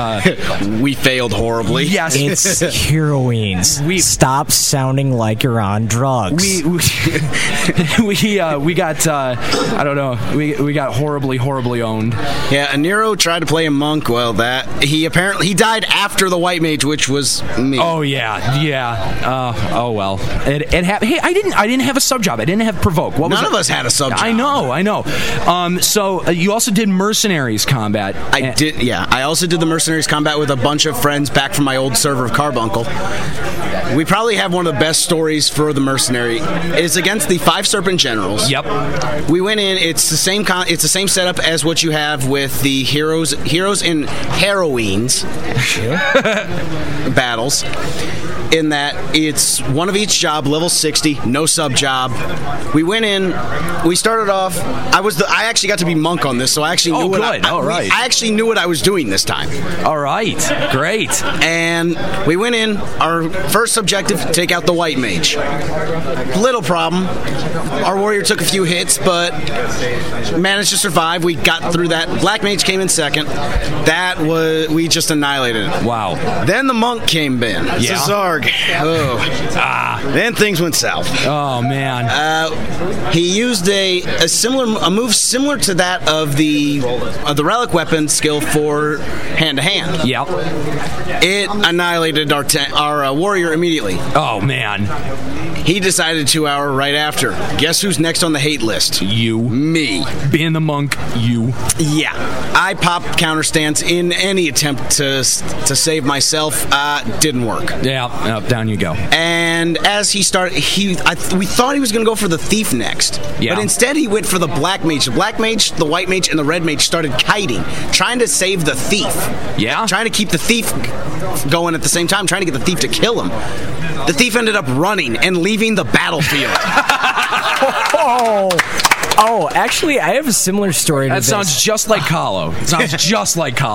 we failed horribly. Yes, it's heroines. Stop sounding like you're on drugs. We got I don't know. We got horribly owned. Yeah, Aniro tried to play a monk. Well, that he apparently died after. The White Mage, which was me. Oh yeah. Oh well. It happened. Hey, I didn't have a sub job. I didn't have provoke. What was None it? Of us had a sub job. I know. So you also did mercenaries combat. I did. Yeah, I also did the mercenaries combat with a bunch of friends back from my old server of Carbuncle. We probably have one of the best stories for the mercenary. It's against the 5 Serpent Generals. Yep. We went in. It's the same. It's the same setup as what you have with the heroes and heroines. Sure. Battles in that it's one of each job, level 60, no sub job. We went in, we started off. I actually got to be monk on this, so I actually knew I actually knew what I was doing this time. All right, great. And we went in. Our first objective: take out the White Mage. Little problem. Our warrior took a few hits, but managed to survive. We got through that. Black Mage came in second. That was we just annihilated it. Wow. Wow. Then the monk came in. Yeah. Zarg. Oh. Ah. Then things went south. Oh, man. He used a move similar to that of the relic weapon skill for hand-to-hand. Yep. It annihilated our warrior immediately. Oh, man. He decided 2 hours right after. Guess who's next on the hate list? You. Me. Being the monk, you. Yeah. I popped counter stance in any attempt to save myself. Didn't work. Yeah, down you go. And as he started, we thought he was going to go for the thief next. Yeah. But instead he went for the Black Mage. The Black Mage, the White Mage, and the Red Mage started kiting, trying to save the thief. Yeah. Trying to keep the thief going at the same time, trying to get the thief to kill him. The thief ended up running and leaving the battlefield. Oh, actually, I have a similar story to this. That sounds just like Kahlo.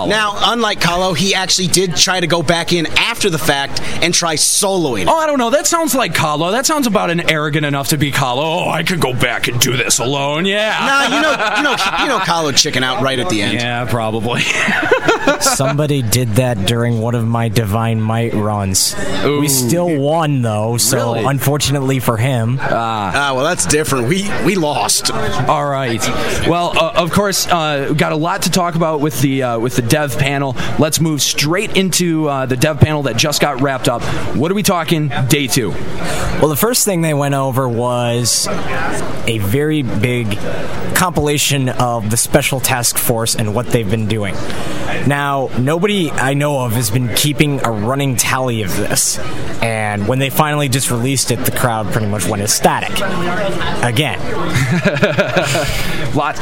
Now, unlike Kahlo, he actually did try to go back in after the fact and try soloing it. Oh, I don't know. That sounds like Kahlo. That sounds about an arrogant enough to be Kahlo. Oh, I could go back and do this alone. Yeah. Nah, you know Kahlo chicken out right at the end. Yeah, probably. Somebody did that during one of my Divine Might runs. Ooh. We still won, though, so really? Unfortunately for him. Well, that's different. We lost. All right. Well, of course, got a lot to talk about with the dev panel. Let's move straight into the dev panel that just got wrapped up. What are we talking? Day two. Well, the first thing they went over was a very big compilation of the Special Task Force and what they've been doing. Now, nobody I know of has been keeping a running tally of this, and when they finally just released it, the crowd pretty much went ecstatic. Again. Lots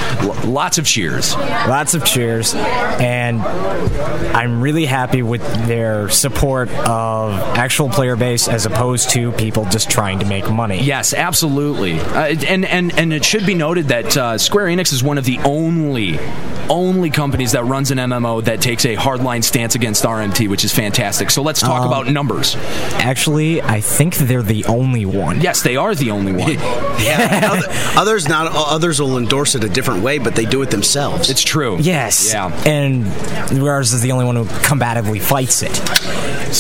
of cheers. Lots of cheers. And I'm really happy with their support of actual player base as opposed to people just trying to make money. Yes, absolutely. And it should be noted that Square Enix is one of the only companies that runs an MMO that takes a hardline stance against RMT, which is fantastic. So let's talk about numbers. Actually, I think they're the only one. Yes, they are the only one. Yeah. Others will endorse it a different way, but they do it themselves. It's true. Yes. Yeah. And ours is the only one who combatively fights it.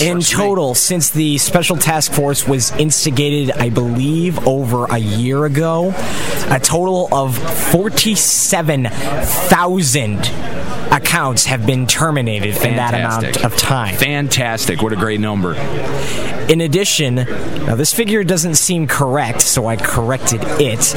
In total, since the Special Task Force was instigated, I believe, over a year ago, a total of 47,000 accounts have been terminated. Fantastic. In that amount of time. Fantastic. What a great number. In addition, now this figure doesn't seem correct, so I corrected it.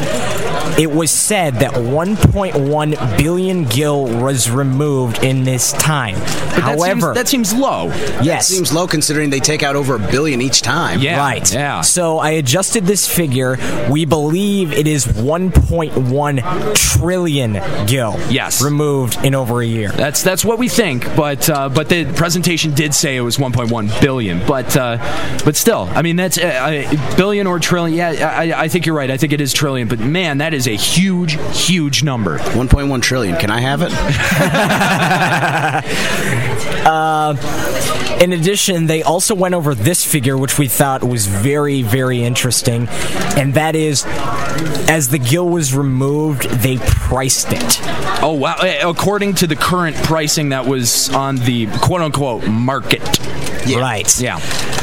It was said that 1.1 billion gil was removed in this time. But however, that seems low. Yes. That seems low considering they take out over a billion each time. Yeah. Right. Yeah. So I adjusted this figure. We believe it is 1.1 trillion gil. Yes. Removed in over a year. That's what we think, but the presentation did say it was 1.1 billion. But still, I mean, that's billion or trillion. Yeah, I think you're right. I think it is trillion, but man, that is a huge, huge number. 1.1 trillion. Can I have it? In addition, they also went over this figure, which we thought was very, very interesting, and that is, as the gil was removed, they priced it. Oh, wow. According to the current pricing that was on the quote-unquote market. Yeah. Right. Yeah.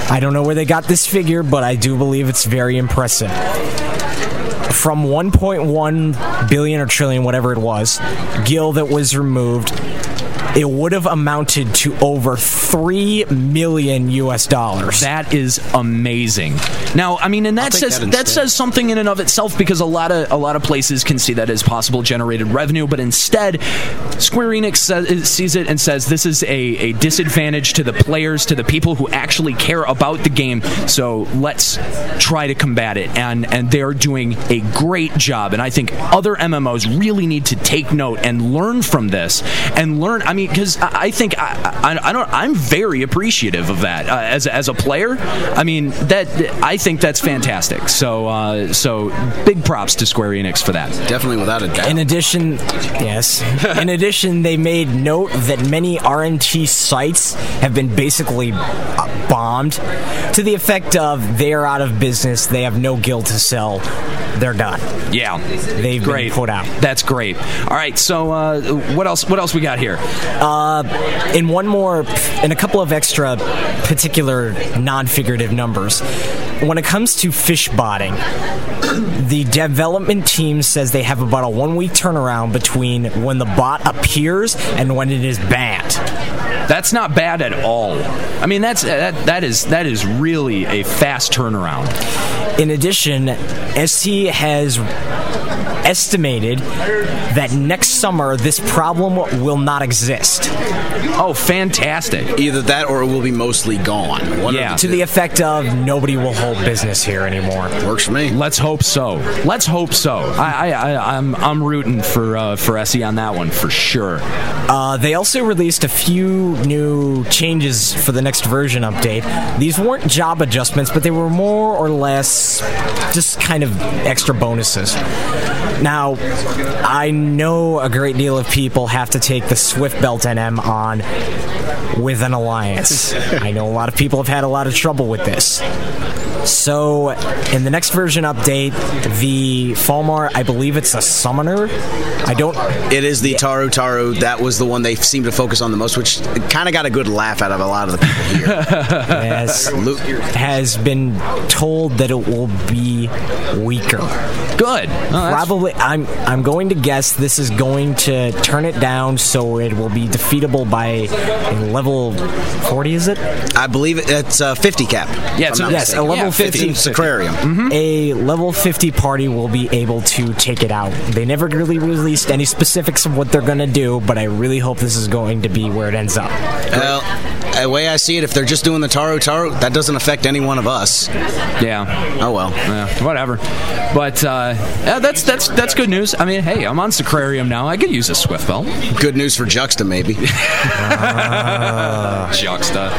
I don't know where they got this figure, but I do believe it's very impressive. From 1.1 billion or trillion, whatever it was, gil that was removed, it would have amounted to over $3 million. That is amazing. Now, I mean, and that says something in and of itself, because a lot of places can see that as possible generated revenue, but instead, Square Enix sees it and says this is a disadvantage to the players, to the people who actually care about the game. So let's try to combat it, and they're doing a great job. And I think other MMOs really need to take note and learn from this and learn. I mean, because I think I'm very appreciative of that as a player. I mean, that I think that's fantastic. So big props to Square Enix for that. Definitely, without a doubt. In addition, they made note that many RMT sites have been basically bombed to the effect of they're out of business, they have no gil to sell, they're done. Yeah, they've been put out. That's great. All right, so what else? What else we got here? in one more, in a couple of extra particular non-figurative numbers. When it comes to fish botting, the development team says they have about a 1 week turnaround between when the bot appears and when it is banned. That's not bad at all. I mean, that is really a fast turnaround. In addition, ST has estimated that next summer this problem will not exist. Oh, fantastic. Either that or it will be mostly gone. To the effect of nobody will hold business here anymore. Works for me. Let's hope so. I'm rooting for SE on that one for sure. They also released a few new changes for the next version update. These weren't job adjustments, but they were more or less just kind of extra bonuses. Now, I know a great deal of people have to take the Swift Belt NM on with an alliance. I know a lot of people have had a lot of trouble with this. So, in the next version update, the Falmar, I believe it's a summoner. It is the Taru Taru. That was the one they seemed to focus on the most, which kind of got a good laugh out of a lot of the people here. Yes. Luke has been told that it will be weaker. Good. Oh, probably. I'm going to guess this is going to turn it down so it will be defeatable by level 40. Is it? I believe it's 50 cap. Yeah. Yes. A level 50 Sacrarium. Mm-hmm. A level 50 party will be able to take it out. They never really released any specifics of what they're going to do, but I really hope this is going to be where it ends up. Well, the way I see it, if they're just doing the Taru Taru, that doesn't affect any one of us. Yeah. Oh, well. Yeah, whatever. But that's good news. I mean, hey, I'm on Sacrarium now. I could use a Swift Belt. Good news for Juxta, maybe. Juxta.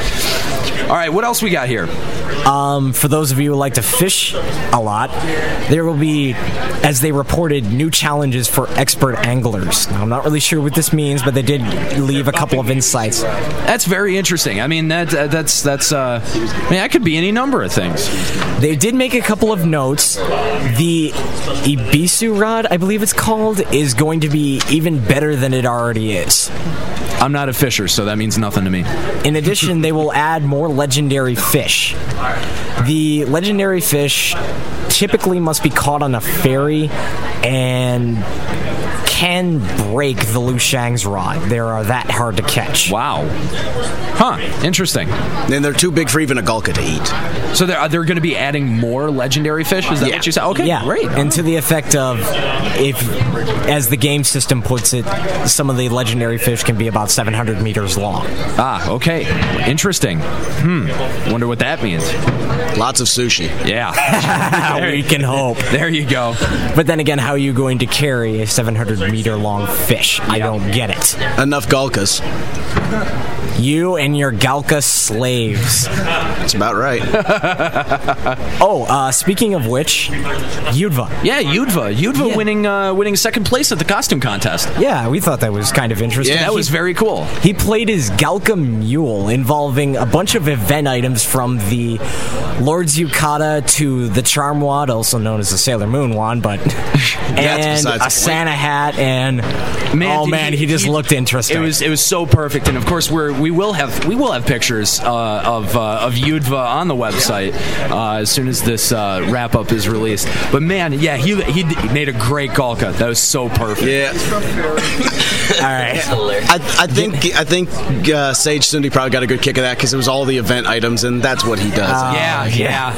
All right, what else we got here? For those of you who like to fish a lot, there will be, as they reported, new challenges for expert anglers. Now, I'm not really sure what this means, but they did leave a couple of insights. That's very interesting. I mean, that could be any number of things. They did make a couple of notes. The Ibisu rod, I believe it's called, is going to be even better than it already is. I'm not a fisher, so that means nothing to me. In addition, they will add more legendary fish. The legendary fish typically must be caught on a ferry and can break the Lu Shang's rod. They are that hard to catch. Wow. Huh. Interesting. And they're too big for even a Galka to eat. So they're going to be adding more legendary fish? Is that what you said? Okay, yeah. Great. And to the effect of, if, as the game system puts it, some of the legendary fish can be about 700 meters long. Ah, okay. Interesting. Wonder what that means. Lots of sushi. Yeah. We can hope. There you go. But then again, how are you going to carry a 700-meter-long fish? I don't get it. Enough Galkas. You and your Galka slaves. That's about right. Speaking of which, Yudva. Yeah, Yudva yeah. winning second place at the costume contest. Yeah, we thought that was kind of interesting. Yeah, that was very cool. He played his Galka mule, involving a bunch of event items from the Lord's Yukata to the Charm Wand, also known as the Sailor Moon Wand, but and a Santa hat, and he just looked interesting. It was so perfect, and of course we will have pictures of Yudva on the website as soon as this wrap up is released. But man, yeah, he made a great Galka. That was so perfect. Yeah. All right. I think Sage Sundy probably got a good kick of that because it was all the event items, and that's what he does. Yeah.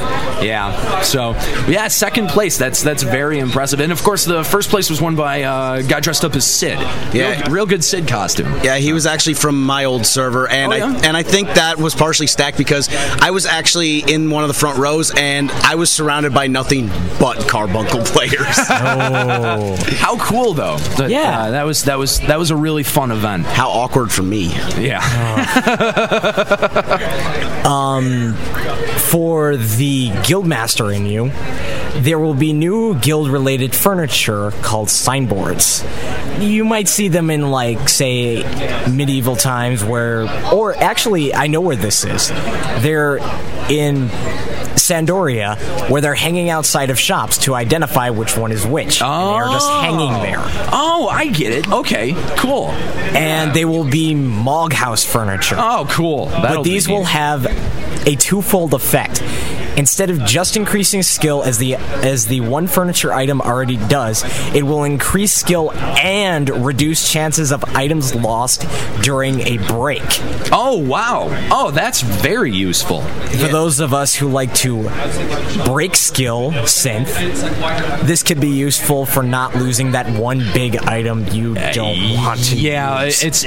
So yeah, second place. That's very impressive. And of course, the first place was won by a guy dressed up as Sid. Yeah, real good Sid costume. Yeah, he was actually from my old server, and I think that was partially stacked because I was actually in one of the front rows, and I was surrounded by nothing but Carbuncle players. Oh. How cool though! That was a really fun event. How awkward for me. Yeah. For the guildmaster in you, there will be new guild-related furniture called signboards. You might see them in, like, say, medieval times where... Or, actually, I know where this is. They're in... Sandoria, where they're hanging outside of shops to identify which one is which. Oh. And they are just hanging there. Oh, I get it. Okay, cool. And they will be Mog House furniture. Oh, cool. But these will have a twofold effect. Instead of just increasing skill as the one furniture item already does, it will increase skill and reduce chances of items lost during a break. Oh, wow. Oh, that's very useful. For those of us who like to break skill synth, this could be useful for not losing that one big item you don't want to use. Yeah, it's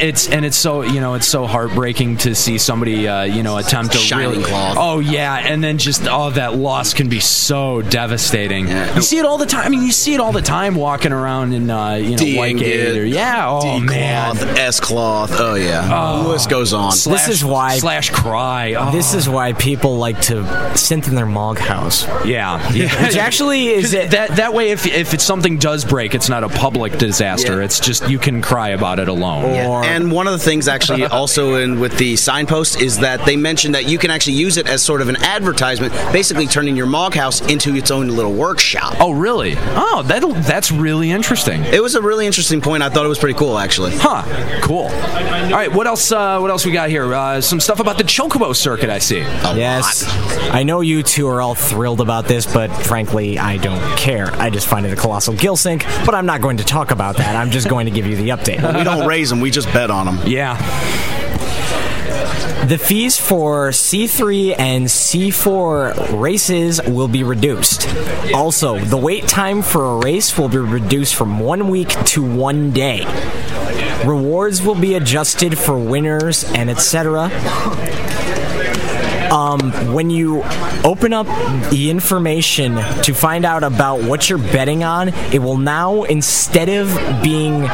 so, you know, it's so heartbreaking to see somebody, you know, attempt to really... Cloth. Oh, yeah, and then just... Oh, that loss can be so devastating. Yeah. You see it all the time. I mean, you see it all the time walking around in, you know, Whitegate or D-cloth, man, S-cloth. Oh yeah, the list goes on. Slash cry. Oh. This is why people like to synth in their Mog House. Yeah. Which actually is it. That way, if it's something does break, it's not a public disaster. Yeah. It's just you can cry about it alone. Yeah. And one of the things actually also in with the signpost is that they mentioned that you can actually use it as sort of an advertisement. Basically turning your Mog House into its own little workshop. Oh, really? Oh, that's really interesting. It was a really interesting point. I thought it was pretty cool, actually. Huh. Cool. All right, what else we got here? Some stuff about the Chocobo circuit, I see. A lot. I know you two are all thrilled about this, but frankly, I don't care. I just find it a colossal gill sink, but I'm not going to talk about that. I'm just going to give you the update. We don't raise them. We just bet on them. Yeah. The fees for C3 and C4 races will be reduced. Also, the wait time for a race will be reduced from 1 week to 1 day. Rewards will be adjusted for winners and etc. When you open up the information to find out about what you're betting on, it will now, instead of being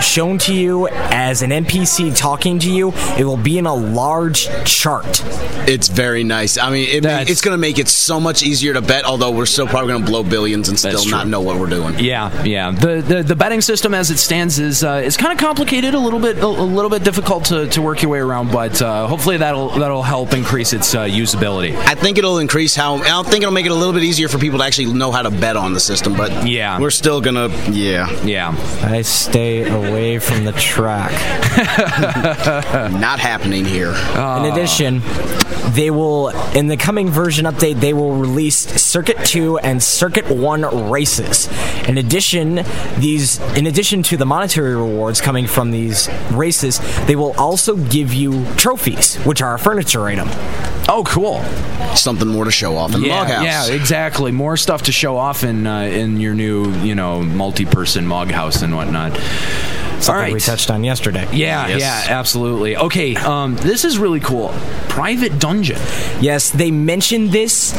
shown to you as an NPC talking to you, it will be in a large chart. It's very nice. I mean, it's going to make it so much easier to bet, although we're still probably going to blow billions and still not know what we're doing. Yeah. The betting system as it stands is kind of complicated, a little bit difficult to work your way around, but hopefully that'll help increase its usability. I think it'll increase I think it'll make it a little bit easier for people to actually know how to bet on the system, but we're still gonna... Yeah. I stay away from the track. Not happening here. In addition, they will, in the coming version update, they will release Circuit 2 and Circuit 1 races. In addition to the monetary rewards coming from these races, they will also give you trophies, which are a furniture item. Oh, cool. Something more to show off in the Mog House. Yeah, exactly. More stuff to show off in your new, you know, multi-person Mog House and whatnot. Something we touched on yesterday. Yeah, absolutely. Okay, this is really cool. Private Dungeon. Yes, they mentioned this,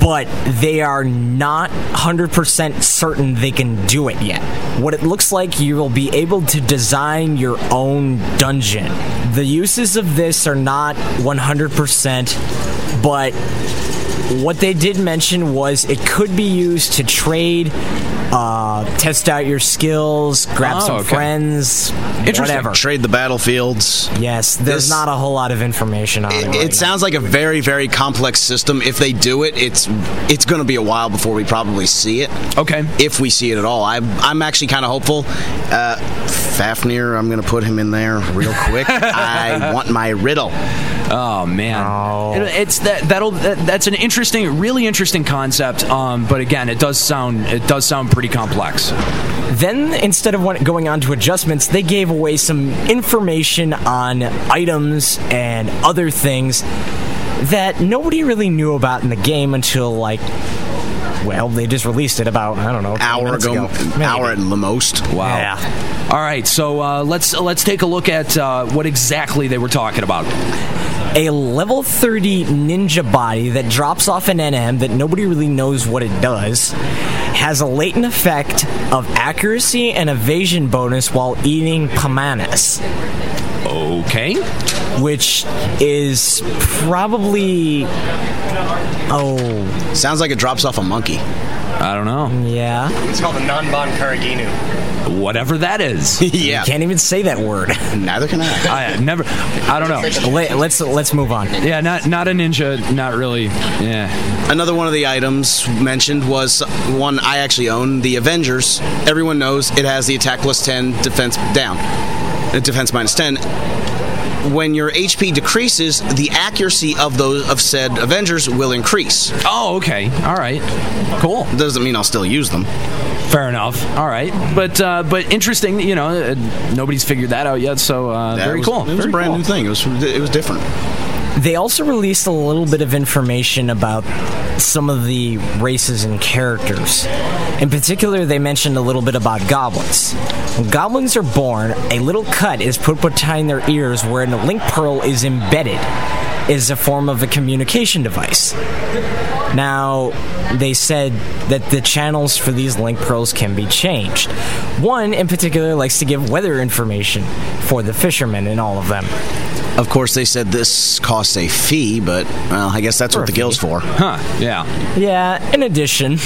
but they are not 100% certain they can do it yet. What it looks like, you will be able to design your own dungeon. The uses of this are not 100%, but what they did mention was it could be used to trade, test out your skills, grab some friends, whatever. Trade the battlefields. Yes, there's not a whole lot of information on it. It sounds like a very, very complex system. If they do it, it's going to be a while before we probably see it. Okay. If we see it at all. I'm actually kind of hopeful. Fafnir, I'm going to put him in there real quick. I want my riddle. Oh, man. Oh. That's an interesting, really interesting concept, but again, it does sound pretty complex. Then, instead of going on to adjustments, they gave away some information on items and other things that nobody really knew about in the game until, well, they just released it about, I don't know, an hour at the most. Wow. Yeah. All right, so let's take a look at what exactly they were talking about. A level 30 ninja body that drops off an NM that nobody really knows what it does has a latent effect of accuracy and evasion bonus while eating pomanis. Okay. which is probably... Oh. Sounds like it drops off a monkey. I don't know. Yeah. It's called the Nanban Karaginu. Whatever that is. Yeah. You can't even say that word. Neither can I. I don't know. Let's move on. Yeah, not a ninja, not really. Yeah. Another one of the items mentioned was one I actually own, the Avengers. Everyone knows it has the attack plus 10, defense down. Defense minus 10. When your HP decreases, the accuracy of those of said Avengers will increase. Oh, okay. All right. Cool. Doesn't mean I'll still use them. Fair enough. All right. But interesting, you know, nobody's figured that out yet, so very cool. It was a brand new thing. It was different. They also released a little bit of information about some of the races and characters. In particular, they mentioned a little bit about goblins. When goblins are born, a little cut is put behind their ears wherein a link pearl is embedded. Is a form of a communication device. Now, they said that the channels for these link pearls can be changed. One, in particular, likes to give weather information for the fishermen and all of them. Of course, they said this costs a fee, but, well, I guess that's what the guild's for. Huh, yeah. Yeah, in addition...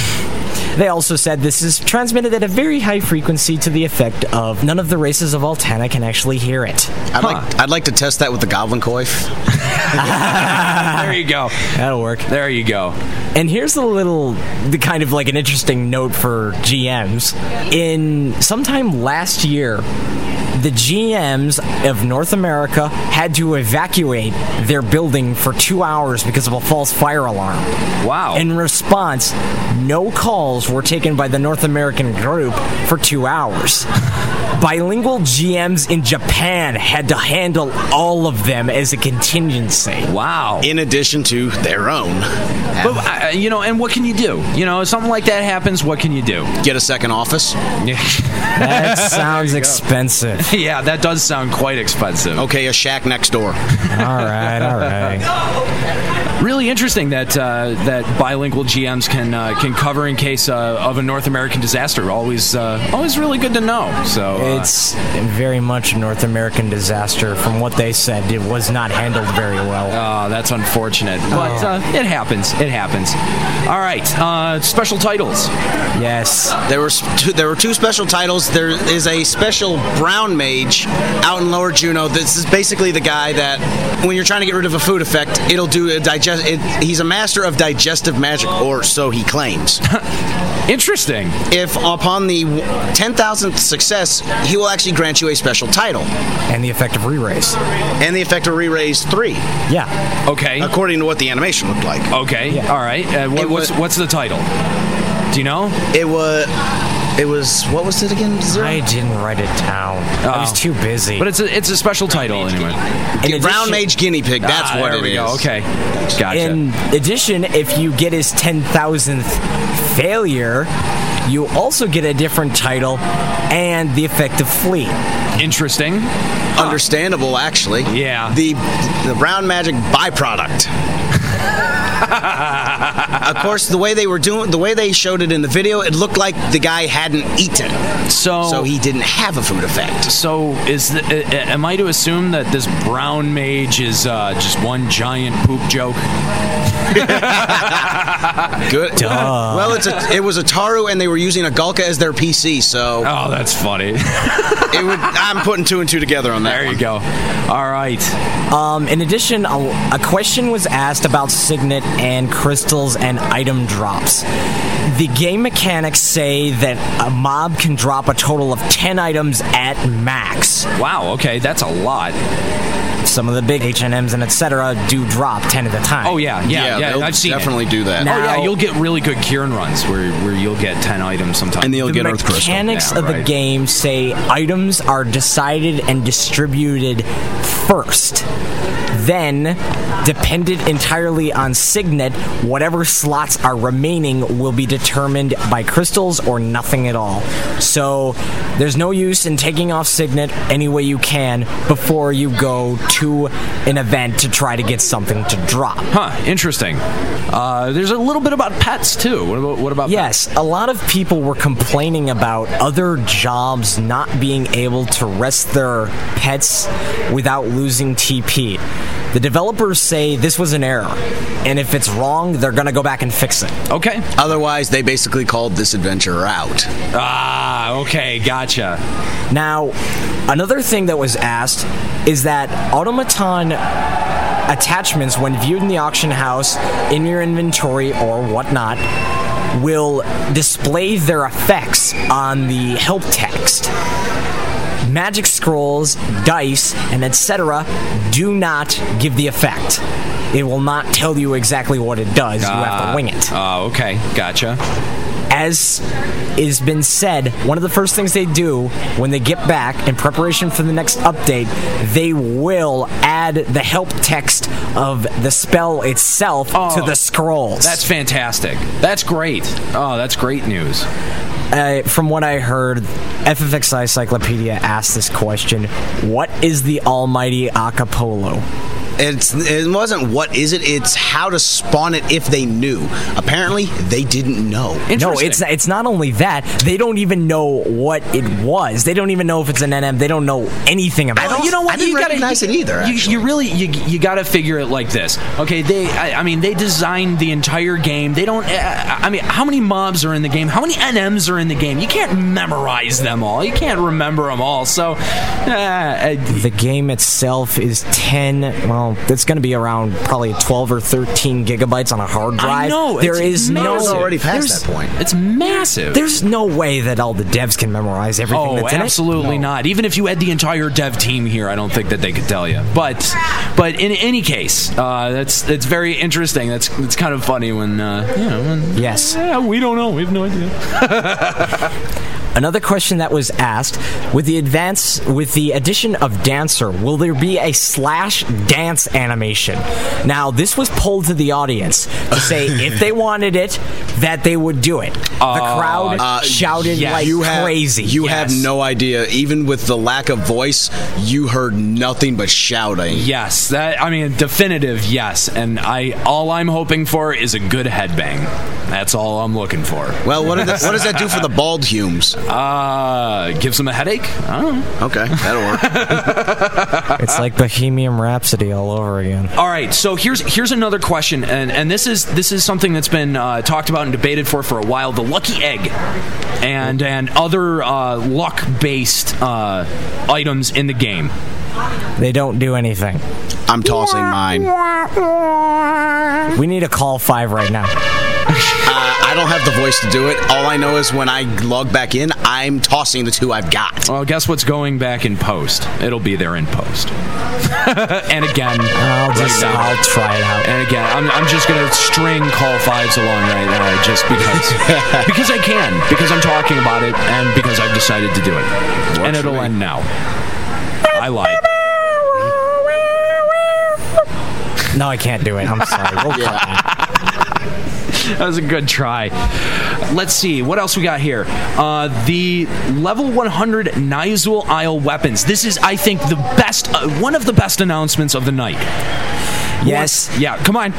They also said this is transmitted at a very high frequency to the effect of none of the races of Altana can actually hear it. I'd like to test that with the Goblin Coif. There you go. That'll work. There you go. And here's the kind of like an interesting note for GMs. Sometime last year, the GMs of North America had to evacuate their building for 2 hours because of a false fire alarm. Wow. In response, no calls were taken by the North American group for 2 hours. Bilingual GMs in Japan had to handle all of them as a contingency. Wow. In addition to their own. But, you know, and what can you do? You know, if something like that happens, what can you do? Get a second office? That sounds expensive. Yeah, that does sound quite expensive. Okay, a shack next door. All right. Really interesting that bilingual GMs can cover in case of a North American disaster. Always really good to know. So it's very much a North American disaster. From what they said, it was not handled very well. Oh, that's unfortunate. But it happens. It happens. All right. Special titles. Yes. There were two special titles. There is a special brown mage out in Lower Juneau. This is basically the guy that when you're trying to get rid of a food effect, it'll do a digest. He's a master of digestive magic, or so he claims. Interesting. If upon the 10,000th success, he will actually grant you a special title. And the effect of re-raise. And the effect of re-raise 3. Yeah. Okay. According to what the animation looked like. Okay. Yeah. All right. What's the title? Do you know? What was it again? I didn't write it down. Oh. I was too busy. But it's a special title anyway. Brown Mage Guinea Pig. That's what it is. Okay. Gotcha. In addition, if you get his 10,000th failure, you also get a different title and the effect of flee. Interesting. Understandable, actually. Yeah. The brown magic byproduct. Of course, the way they showed it in the video, it looked like the guy hadn't eaten, so he didn't have a food effect. So, am I to assume that this brown mage is just one giant poop joke? Good. Duh. Well, it was a Taru, and they were using a Galka as their PC. So. Oh, that's funny. I'm putting 2 and 2 together on that. There you go. All right. In addition, a question was asked about Signet and crystals and item drops. The game mechanics say that a mob can drop a total of 10 items at max. Wow, okay, that's a lot. Some of the big H&Ms and etc. do drop 10 at a time. Oh, yeah. I've seen definitely it. Do that. Now, you'll get really good Kieran runs where you'll get 10 items sometimes. And they'll get Earth Crystal. The mechanics of the game say items are decided and distributed first. then, dependent entirely on Signet, whatever slots are remaining will be determined by crystals or nothing at all. So there's no use in taking off Signet any way you can before you go to an event to try to get something to drop. Huh, interesting. There's a little bit about pets, too. What about yes, pets? A lot of people were complaining about other jobs not being able to rest their pets without losing TP. The developers say this was an error, and if it's wrong, they're going to go back and fix it. Okay. Otherwise, they basically called this adventure out. Ah, okay, gotcha. Now, another thing that was asked is that automaton attachments, when viewed in the auction house, in your inventory or whatnot, will display their effects on the help text. Magic scrolls, dice, and etc. do not give the effect. It will not tell you exactly what it does. You have to wing it. Oh, okay. Gotcha. As has been said, one of the first things they do when they get back in preparation for the next update, they will add the help text of the spell itself to the scrolls. That's fantastic. That's great. Oh, that's great news. From what I heard, FFXIclopedia asked this question: what is the almighty Acapolo? It wasn't what is it, it's how to spawn it if they knew. Apparently, they didn't know. No, it's not only that, they don't even know what it was. They don't even know if it's an NM. They don't know anything about it. You know what? I didn't recognize it either, actually. You got to figure it like this. Okay, they designed the entire game. They don't, how many mobs are in the game? How many NMs are in the game? You can't memorize them all. You can't remember them all. So, the game itself is 10, it's going to be around probably 12 or 13 gigabytes on a hard drive. I know. There is massive. It's already past that point. It's massive. There's no way that all the devs can memorize everything that's in it. Oh, absolutely not. Even if you had the entire dev team here, I don't think that they could tell you. But in any case, that's very interesting. That's kind of funny when, yes. Yeah, we don't know. We have no idea. Another question that was asked, with the addition of Dancer, will there be a / dance animation? Now, this was polled to the audience to say if they wanted it, that they would do it. The crowd shouted crazy. You have no idea. Even with the lack of voice, you heard nothing but shouting. Yes. Definitive yes. And all I'm hoping for is a good headbang. That's all I'm looking for. Well, what does that do for the bald Humes? Gives him a headache? I don't know. Okay, that'll work. It's like Bohemian Rhapsody all over again. All right, so here's another question, and this is something that's been talked about and debated for a while: the lucky egg, and other luck-based items in the game. They don't do anything. I'm tossing mine. We need a call 5 right now. I don't have the voice to do it. All I know is when I log back in, I'm tossing the 2 I've got. Well, guess what's going back in post? It'll be there in post. And again, I'll try it out. And again, I'm just going to string call 5s along right now just because. Because I can. Because I'm talking about it and because I've decided to do it. And it'll end now. I lied. No, I can't do it. I'm sorry. We'll That was a good try. Let's see. What else we got here? The level 100 Nyzul Isle weapons. This is, I think, the best, one of the best announcements of the night. Yes. Yeah, come on.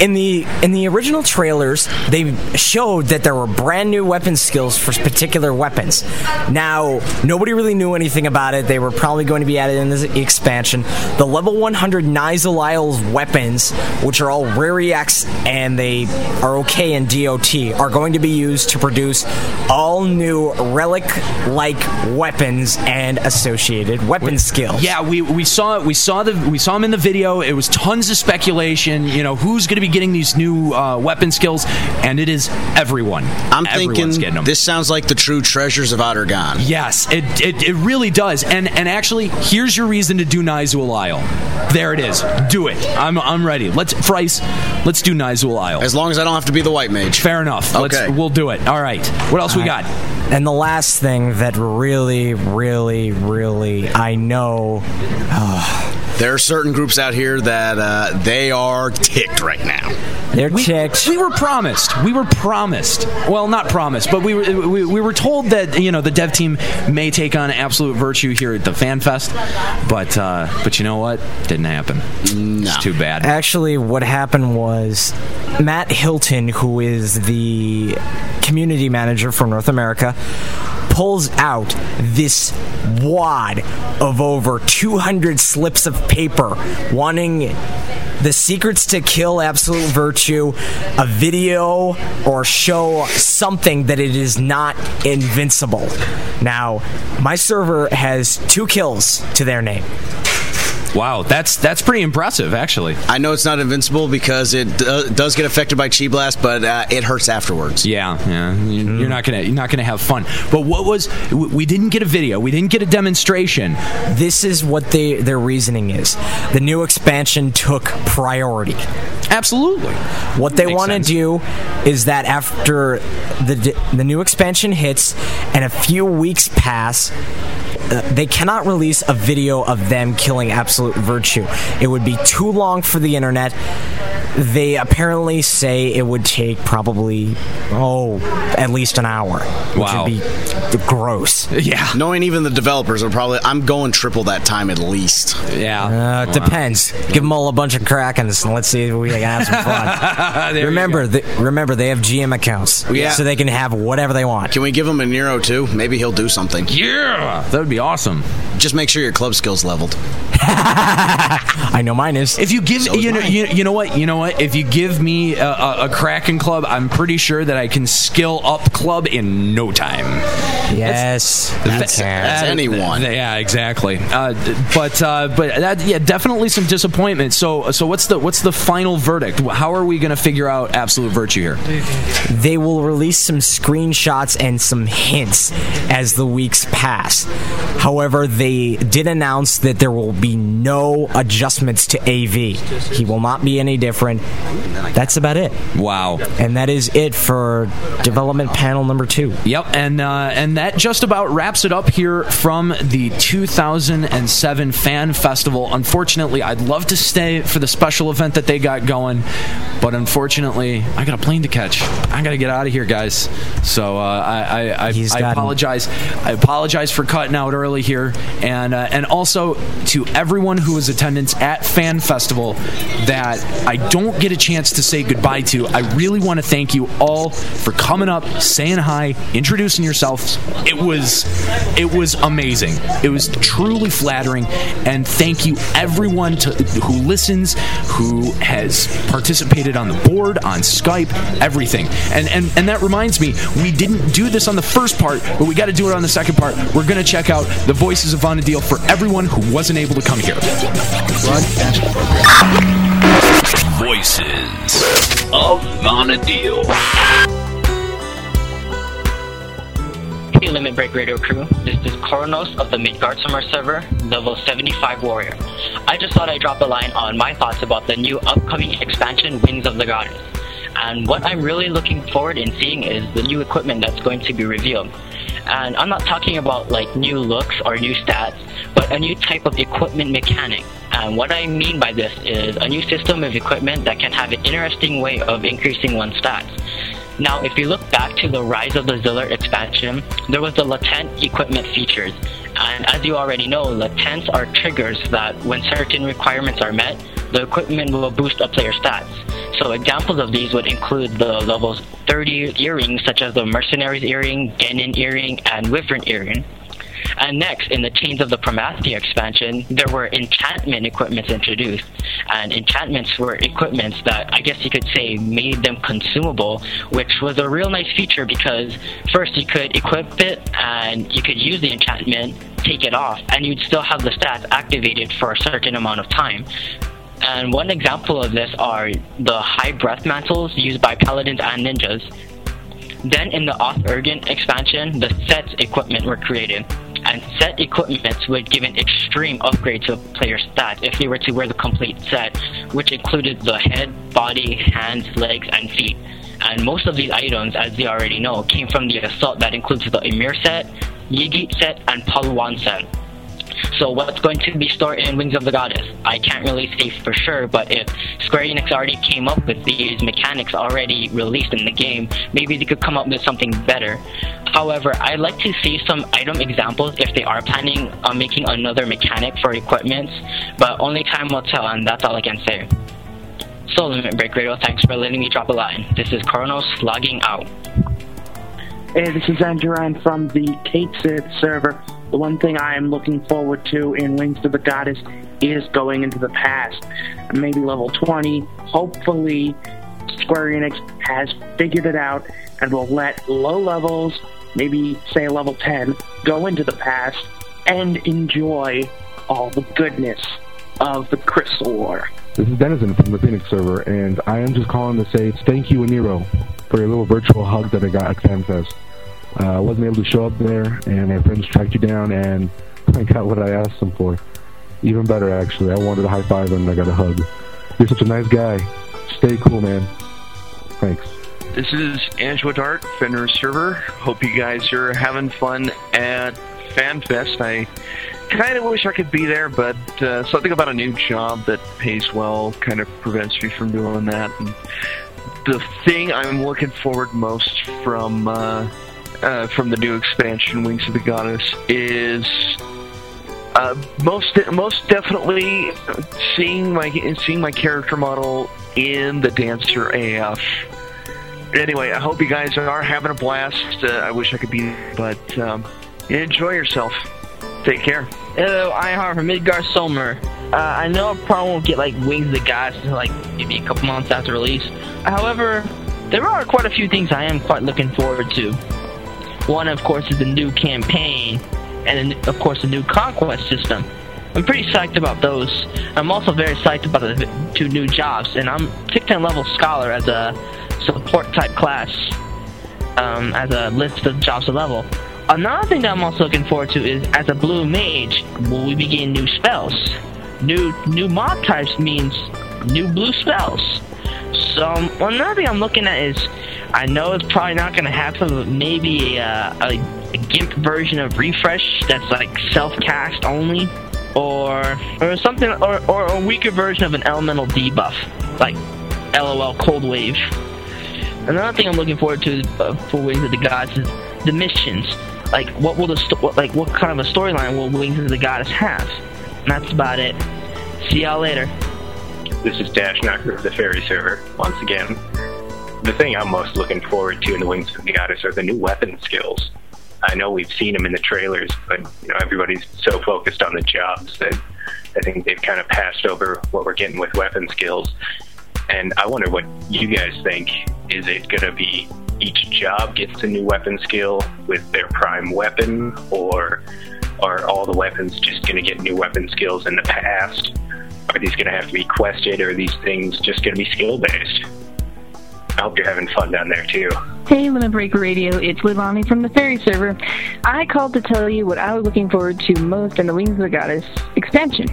In the original trailers, they showed that there were brand new weapon skills for particular weapons. Now, nobody really knew anything about it. They were probably going to be added in this expansion. The level 100 Nyzul Isle's weapons, which are all rare EX and they are okay in DOT, are going to be used to produce all new relic-like weapons and associated weapon skills. Yeah, we saw them in the video. It was tons of speculation, who's going to be getting these new weapon skills, and it is everyone. Everyone's thinking this sounds like the true treasures of Outer Gone. Yes, it really does. And actually, here's your reason to do Nyzul Isle. There it is. Do it. I'm ready. Let's do Nyzul Isle. As long as I don't have to be the White Mage. Fair enough. Okay. We'll do it. All right. What else we got? And the last thing that really, really, really I know... There are certain groups out here that they are ticked right now. They're ticked. We were promised. Well, not promised, but we were told that, you know, the dev team may take on Absolute Virtue here at the Fan Fest, but you know what? Didn't happen. No. It's too bad. Actually, what happened was Matt Hilton, who is the community manager for North America, pulls out this wad of over 200 slips of paper wanting the secrets to kill Absolute Virtue, a video or show something that it is not invincible. Now, my server has 2 kills to their name. Wow, that's pretty impressive, actually. I know it's not invincible because it does get affected by Chi Blast, but it hurts afterwards. Yeah, you're not gonna have fun. But we didn't get a video, we didn't get a demonstration. This is what their reasoning is: the new expansion took priority. Absolutely. What they want to do is that after the new expansion hits and a few weeks pass, they cannot release a video of them killing Absolute Virtue. It would be too long for the internet. They apparently say it would take probably, at least an hour. Wow. Which would be gross. Yeah. Knowing even the developers are probably, I'm going triple that time at least. Yeah. It depends. Give them all a bunch of Krakens and let's see if we can have some fun. remember, they have GM accounts. Yeah. So they can have whatever they want. Can we give him a Nero too? Maybe he'll do something. Yeah. That would be awesome. Just make sure your club skill's leveled. I know mine is. If you give, so you know, you know what? If you give me a Kraken club, I'm pretty sure that I can skill up club in no time. Yes, that's anyone. Yeah, exactly. But definitely some disappointment. So what's the final verdict? How are we going to figure out Absolute Virtue here? They will release some screenshots and some hints as the weeks pass. However, they did announce that there will be no adjustments to AV. He will not be any different. That's about it. Wow. And that is it for development panel number 2. Yep, and that just about wraps it up here from the 2007 Fan Festival. Unfortunately, I'd love to stay for the special event that they got going, but unfortunately, I got a plane to catch. I got to get out of here, guys. So I apologize. I apologize for cutting out early here, and also to everyone who was in attendance at Fan Festival that I don't get a chance to say goodbye to. I really want to thank you all for coming up, saying hi, introducing yourselves. It was amazing. It was truly flattering, and thank you everyone who listens, who has participated on the board, on Skype, everything. And that reminds me, we didn't do this on the first part, but we got to do it on the second part. We're going to check out the Voices of Vonadil for everyone who wasn't able to come here. Voices of Vonadil. Hey, Limit Break Radio crew. This is Koronos of the Midgard Summer server, level 75 Warrior. I just thought I'd drop a line on my thoughts about the new upcoming expansion, Wings of the Goddess. And what I'm really looking forward in seeing is the new equipment that's going to be revealed. And I'm not talking about like new looks or new stats, but a new type of equipment mechanic. And what I mean by this is a new system of equipment that can have an interesting way of increasing one's stats. Now, if you look back to the Rise of the Zillar expansion, there was the latent equipment features. And as you already know, latents are triggers that when certain requirements are met, the equipment will boost a player's stats. So examples of these would include the levels 30 earrings, such as the Mercenary's Earring, Genin Earring, and Wyvern Earring. And next, in the Chains of the Promathia expansion, there were enchantment equipments introduced. And enchantments were equipments that, I guess you could say, made them consumable, which was a real nice feature because first you could equip it and you could use the enchantment, take it off, and you'd still have the stats activated for a certain amount of time. And one example of this are the high breath mantles used by paladins and ninjas. Then in the Oth-Urgen expansion, the sets equipment were created. And set equipments would give an extreme upgrade to a player's stats if they were to wear the complete set, which included the head, body, hands, legs, and feet. And most of these items, as you already know, came from the Assault that includes the Emir set, Yigit set, and Palwan set. So what's going to be stored in Wings of the Goddess? I can't really say for sure, but if Square Enix already came up with these mechanics already released in the game, maybe they could come up with something better. However, I'd like to see some item examples if they are planning on making another mechanic for equipments, but only time will tell, and that's all I can say. So Limit Break Radio, thanks for letting me drop a line. This is Kronos logging out. Hey, this is Angeran from the Katesith server. The one thing I am looking forward to in Wings of the Goddess is going into the past. Maybe level 20. Hopefully, Square Enix has figured it out and will let low levels, maybe say level 10, go into the past and enjoy all the goodness of the Crystal War. This is Denizen from the Phoenix server, and I am just calling to say thank you, Aniro, for your little virtual hug that I got at FanFest. I wasn't able to show up there, and my friends tracked you down, and I got what I asked them for. Even better, actually. I wanted a high five, and I got a hug. You're such a nice guy. Stay cool, man. Thanks. This is Angela Dart, Fenrir server. Hope you guys are having fun at FanFest. I kind of wish I could be there, but something about a new job that pays well kind of prevents me from doing that. And the thing I'm looking forward most from the new expansion, Wings of the Goddess, is most definitely seeing my character model in the Dancer AF. Anyway, I hope you guys are having a blast. I wish I could be there, but enjoy yourself. Take care. Hello, Einhard from Midgar Solmer. I know I probably won't get, Wings of the Goddess until, maybe a couple months after release. However, there are quite a few things I am quite looking forward to. One, of course, is the new campaign, and, of course, the new conquest system. I'm pretty psyched about those. I'm also very psyched about the two new jobs, and I'm 6th level Scholar as a support-type class, as a list of jobs to level. Another thing that I'm also looking forward to is, as a Blue Mage, will we be getting new spells? New mob types means new blue spells. So, another thing I'm looking at is, I know it's probably not going to happen, maybe a GIMP version of Refresh that's self-cast only, or something, or a weaker version of an elemental debuff, like LOL Cold Wave. Another thing I'm looking forward to for Wings of the Gods is the missions. What kind of a storyline will Wings of the Goddess have? And that's about it. See y'all later. This is Dash Knocker of the Fairy server, once again. The thing I'm most looking forward to in the Wings of the Goddess are the new weapon skills. I know we've seen them in the trailers, but everybody's so focused on the jobs that I think they've kind of passed over what we're getting with weapon skills. And I wonder what you guys think. Is it going to be each job gets a new weapon skill with their prime weapon, or are all the weapons just going to get new weapon skills in the past? Are these going to have to be quested, or are these things just going to be skill-based? I hope you're having fun down there, too. Hey, Limit Break Radio, it's Livani from the Fairy server. I called to tell you what I was looking forward to most in the Wings of the Goddess expansion.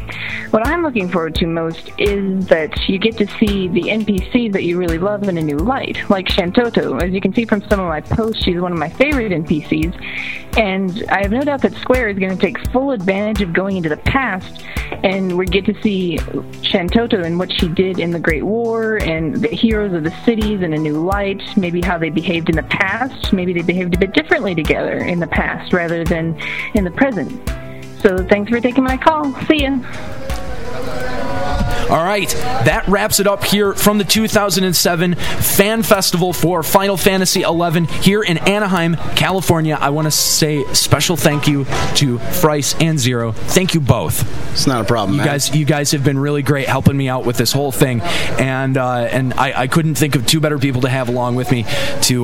What I'm looking forward to most is that you get to see the NPCs that you really love in a new light, like Shantoto. As you can see from some of my posts, she's one of my favorite NPCs, and I have no doubt that Square is going to take full advantage of going into the past, and we get to see Shantoto and what she did in the Great War, and the heroes of the cities in a new light, maybe how they behaved in the past, maybe they behaved a bit differently together in the past rather than in the present. So thanks for taking my call. See ya. All right, that wraps it up here from the 2007 Fan Festival for Final Fantasy XI here in Anaheim, California. I want to say special thank you to Frice and Zero. Thank you both. It's not a problem, man. You guys have been really great helping me out with this whole thing, and I couldn't think of two better people to have along with me to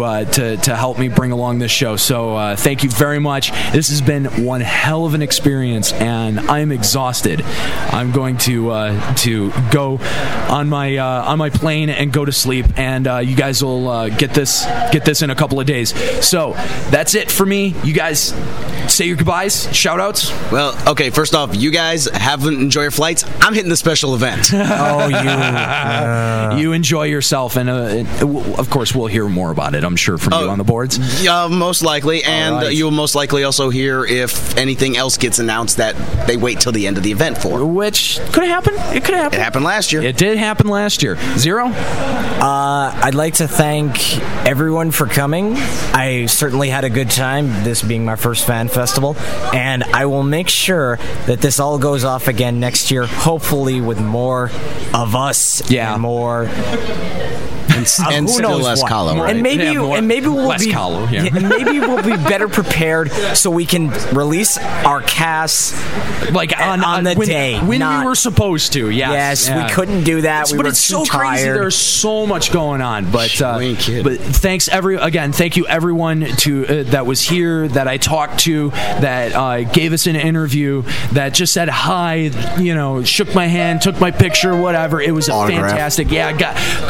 help me bring along this show. So thank you very much. This has been one hell of an experience, and I'm exhausted. I'm going to to go on my plane and go to sleep, and you guys will get this in a couple of days. So that's it for me. You guys say your goodbyes, shout outs. Well, okay, first off, you guys enjoy your flights. I'm hitting the special event. Oh, you you enjoy yourself, and of course we'll hear more about it, I'm sure, from you on the boards. Most likely, and you'll most likely also hear if anything else gets announced that they wait till the end of the event for. Which could happen. It could happen. It happened last year. It did happen last year. Zero? I'd like to thank everyone for coming. I certainly had a good time, this being my first fan festival, and I will make sure that this all goes off again next year, hopefully with more of us and more... and still less column, right? And maybe we'll be better prepared so we can release our casts like on the day when we were supposed to. Yes, we couldn't do that. But it's so crazy. There's so much going on. But thanks thank you everyone that was here, that I talked to, that gave us an interview, that just said hi, shook my hand, took my picture, whatever. It was fantastic. Yeah, I got a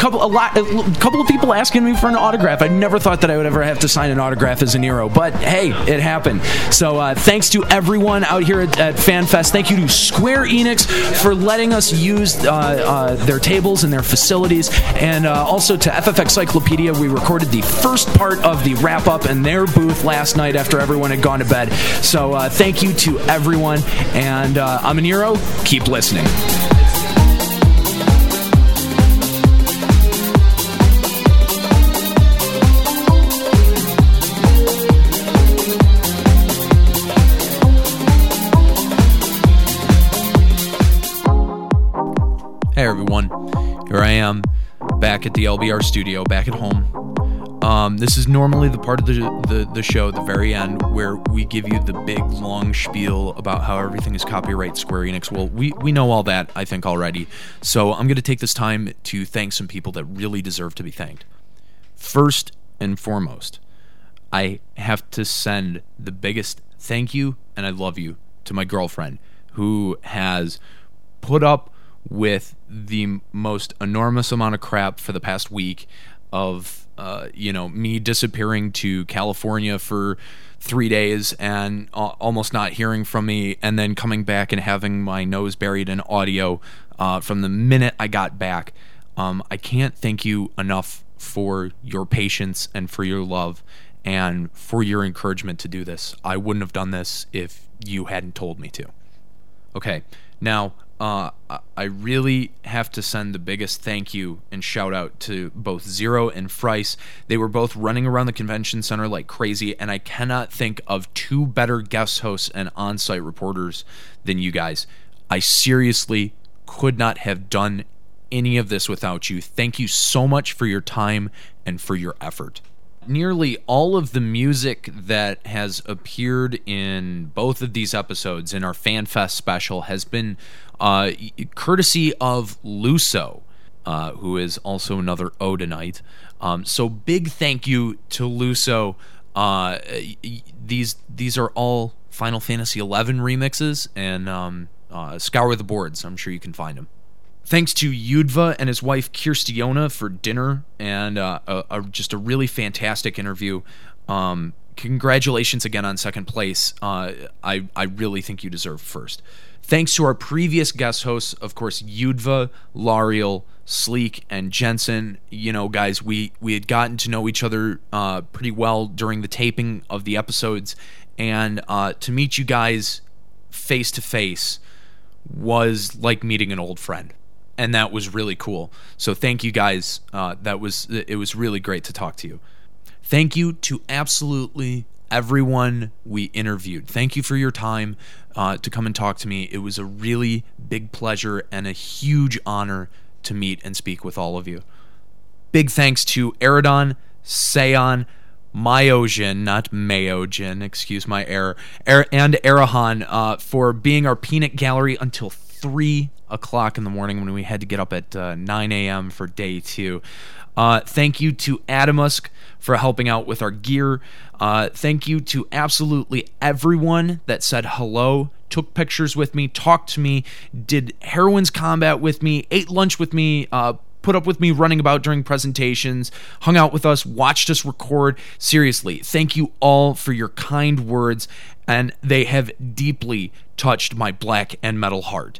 couple of people asking me for an autograph. I never thought that I would ever have to sign an autograph as an hero, but hey, it happened. So thanks to everyone out here at FanFest. Thank you to Square Enix for letting us use their tables and their facilities, and also to FFXIclopedia. We recorded the first part of the wrap-up in their booth last night after everyone had gone to bed. So thank you to everyone, and I'm an hero. Keep listening. Hey everyone, here I am, back at the LBR studio, back at home. This is normally the part of the show, the very end, where we give you the big, long spiel about how everything is copyright Square Enix. Well, we know all that, I think, already. So I'm going to take this time to thank some people that really deserve to be thanked. First and foremost, I have to send the biggest thank you, and I love you, to my girlfriend, who has put up with the most enormous amount of crap for the past week of, me disappearing to California for 3 days and almost not hearing from me, and then coming back and having my nose buried in audio from the minute I got back. I can't thank you enough for your patience and for your love and for your encouragement to do this. I wouldn't have done this if you hadn't told me to. Okay, now... I really have to send the biggest thank you and shout out to both Zero and Frice. They were both running around the convention center like crazy, and I cannot think of two better guest hosts and on-site reporters than you guys. I seriously could not have done any of this without you. Thank you so much for your time and for your effort. Nearly all of the music that has appeared in both of these episodes in our FanFest special has been courtesy of Luso, who is also another Odinite. So big thank you to Luso. These are all Final Fantasy XI remixes, and scour the boards. I'm sure you can find them. Thanks to Yudva and his wife Kirstiona for dinner and just a really fantastic interview. Congratulations again on second place. I really think you deserve first. Thanks to our previous guest hosts, of course, Yudva, Lariel, Sleek, and Jensen. You know, guys, we had gotten to know each other pretty well during the taping of the episodes, and to meet you guys face-to-face was like meeting an old friend. And that was really cool. So thank you guys. It was really great to talk to you. Thank you to absolutely everyone we interviewed. Thank you for your time to come and talk to me. It was a really big pleasure and a huge honor to meet and speak with all of you. Big thanks to Eridon, Seon, Myogen, not Mayogen, excuse my error, and Arahan for being our peanut gallery until 3 o'clock in the morning when we had to get up at 9 a.m. for day 2. Thank you to Atomos for helping out with our gear. Thank you to absolutely everyone that said hello, took pictures with me, talked to me, did Heroines Combat with me, ate lunch with me, put up with me running about during presentations, hung out with us, watched us record. Seriously, thank you all for your kind words, and they have deeply touched my black and metal heart.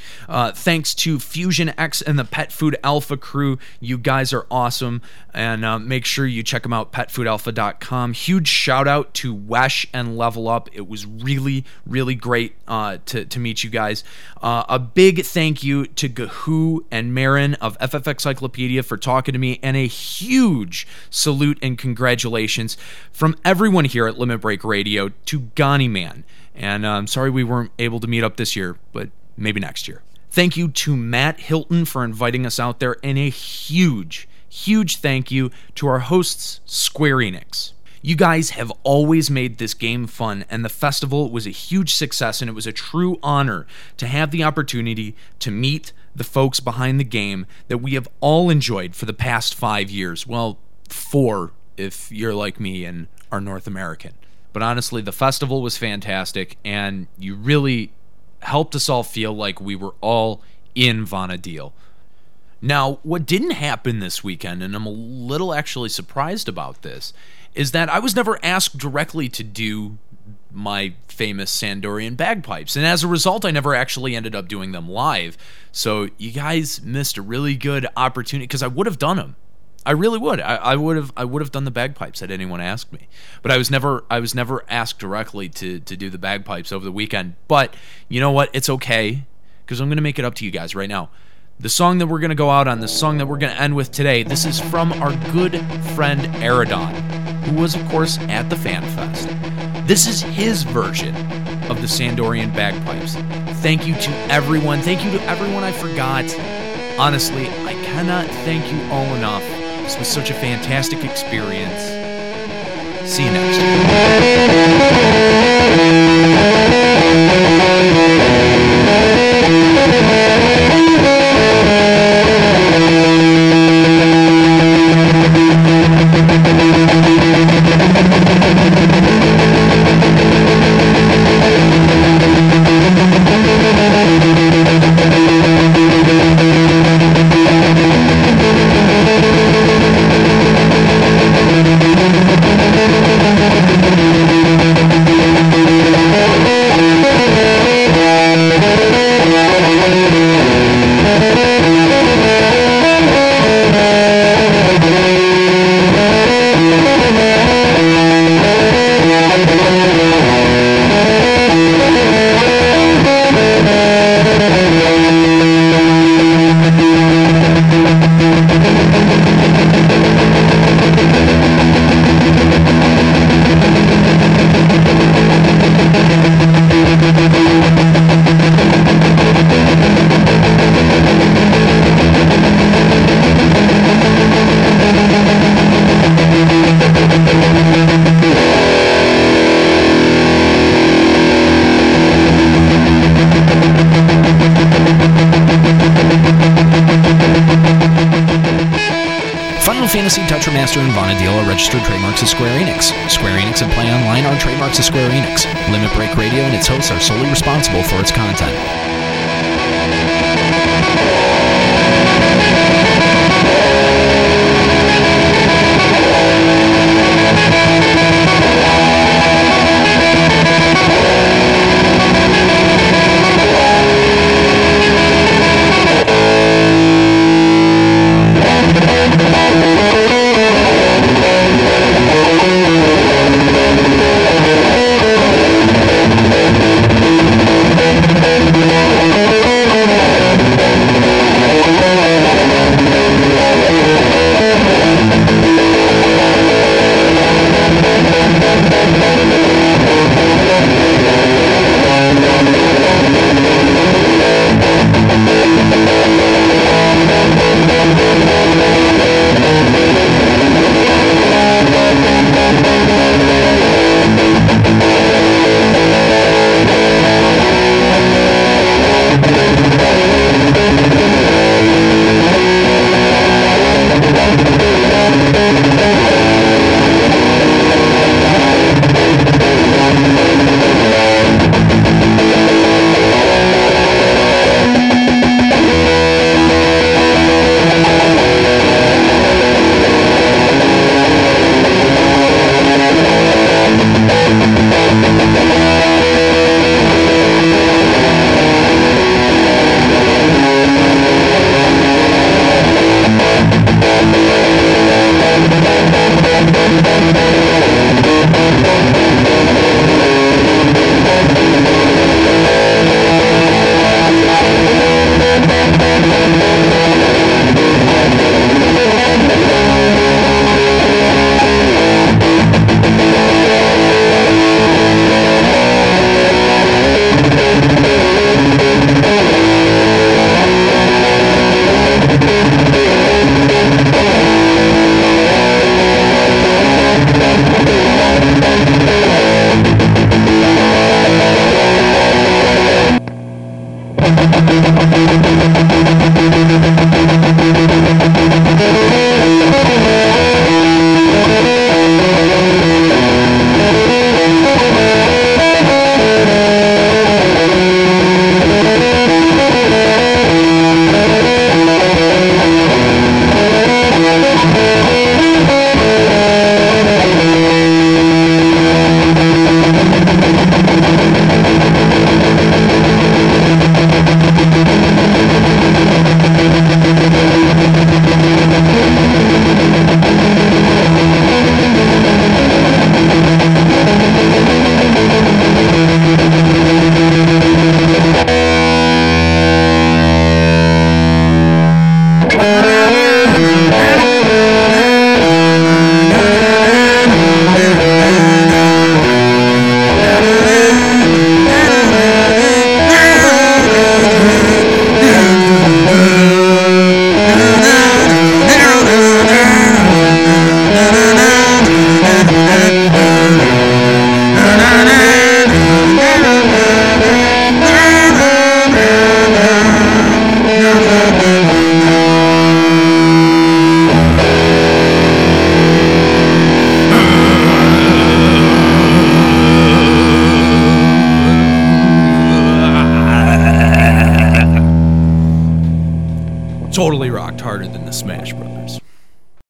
Thanks to Fusion X and the Pet Food Alpha crew. You guys are awesome, and make sure you check them out, PetFoodAlpha.com. Huge shout out to Wesh and Level Up. It was really, really great to meet you guys. A big thank you to Gahoo and Marin of FFXIclopedia for talking to me, and a huge salute and congratulations from everyone here at Limit Break Radio to Ghani Man. And I'm sorry we weren't able to meet up this year, but maybe next year. Thank you to Matt Hilton for inviting us out there, and a huge, huge thank you to our hosts, Square Enix. You guys have always made this game fun, and the festival was a huge success, and it was a true honor to have the opportunity to meet the folks behind the game that we have all enjoyed for the past 5 years. Well, 4 if you're like me and are North American. But honestly, the festival was fantastic, and you really helped us all feel like we were all in Vonadil. Now, what didn't happen this weekend, and I'm a little actually surprised about this, is that I was never asked directly to do my famous Sandorian bagpipes, and as a result, I never actually ended up doing them live. So you guys missed a really good opportunity, because I would have done them. I really would. I would have done the bagpipes had anyone asked me, but I was never asked directly to do the bagpipes over the weekend. But you know what? It's okay, because I'm going to make it up to you guys right now. The song that we're going to go out on, the song that we're going to end with today, this is from our good friend Aerodon, who was, of course, at the Fan Fest. This is his version of the Sandorian bagpipes. Thank you to everyone. Thank you to everyone I forgot. Honestly, I cannot thank you all enough. This was such a fantastic experience. See you next Trademarks of Square Enix. Square Enix and Play Online are trademarks of Square Enix. Limit Break Radio and its hosts are solely responsible for its content.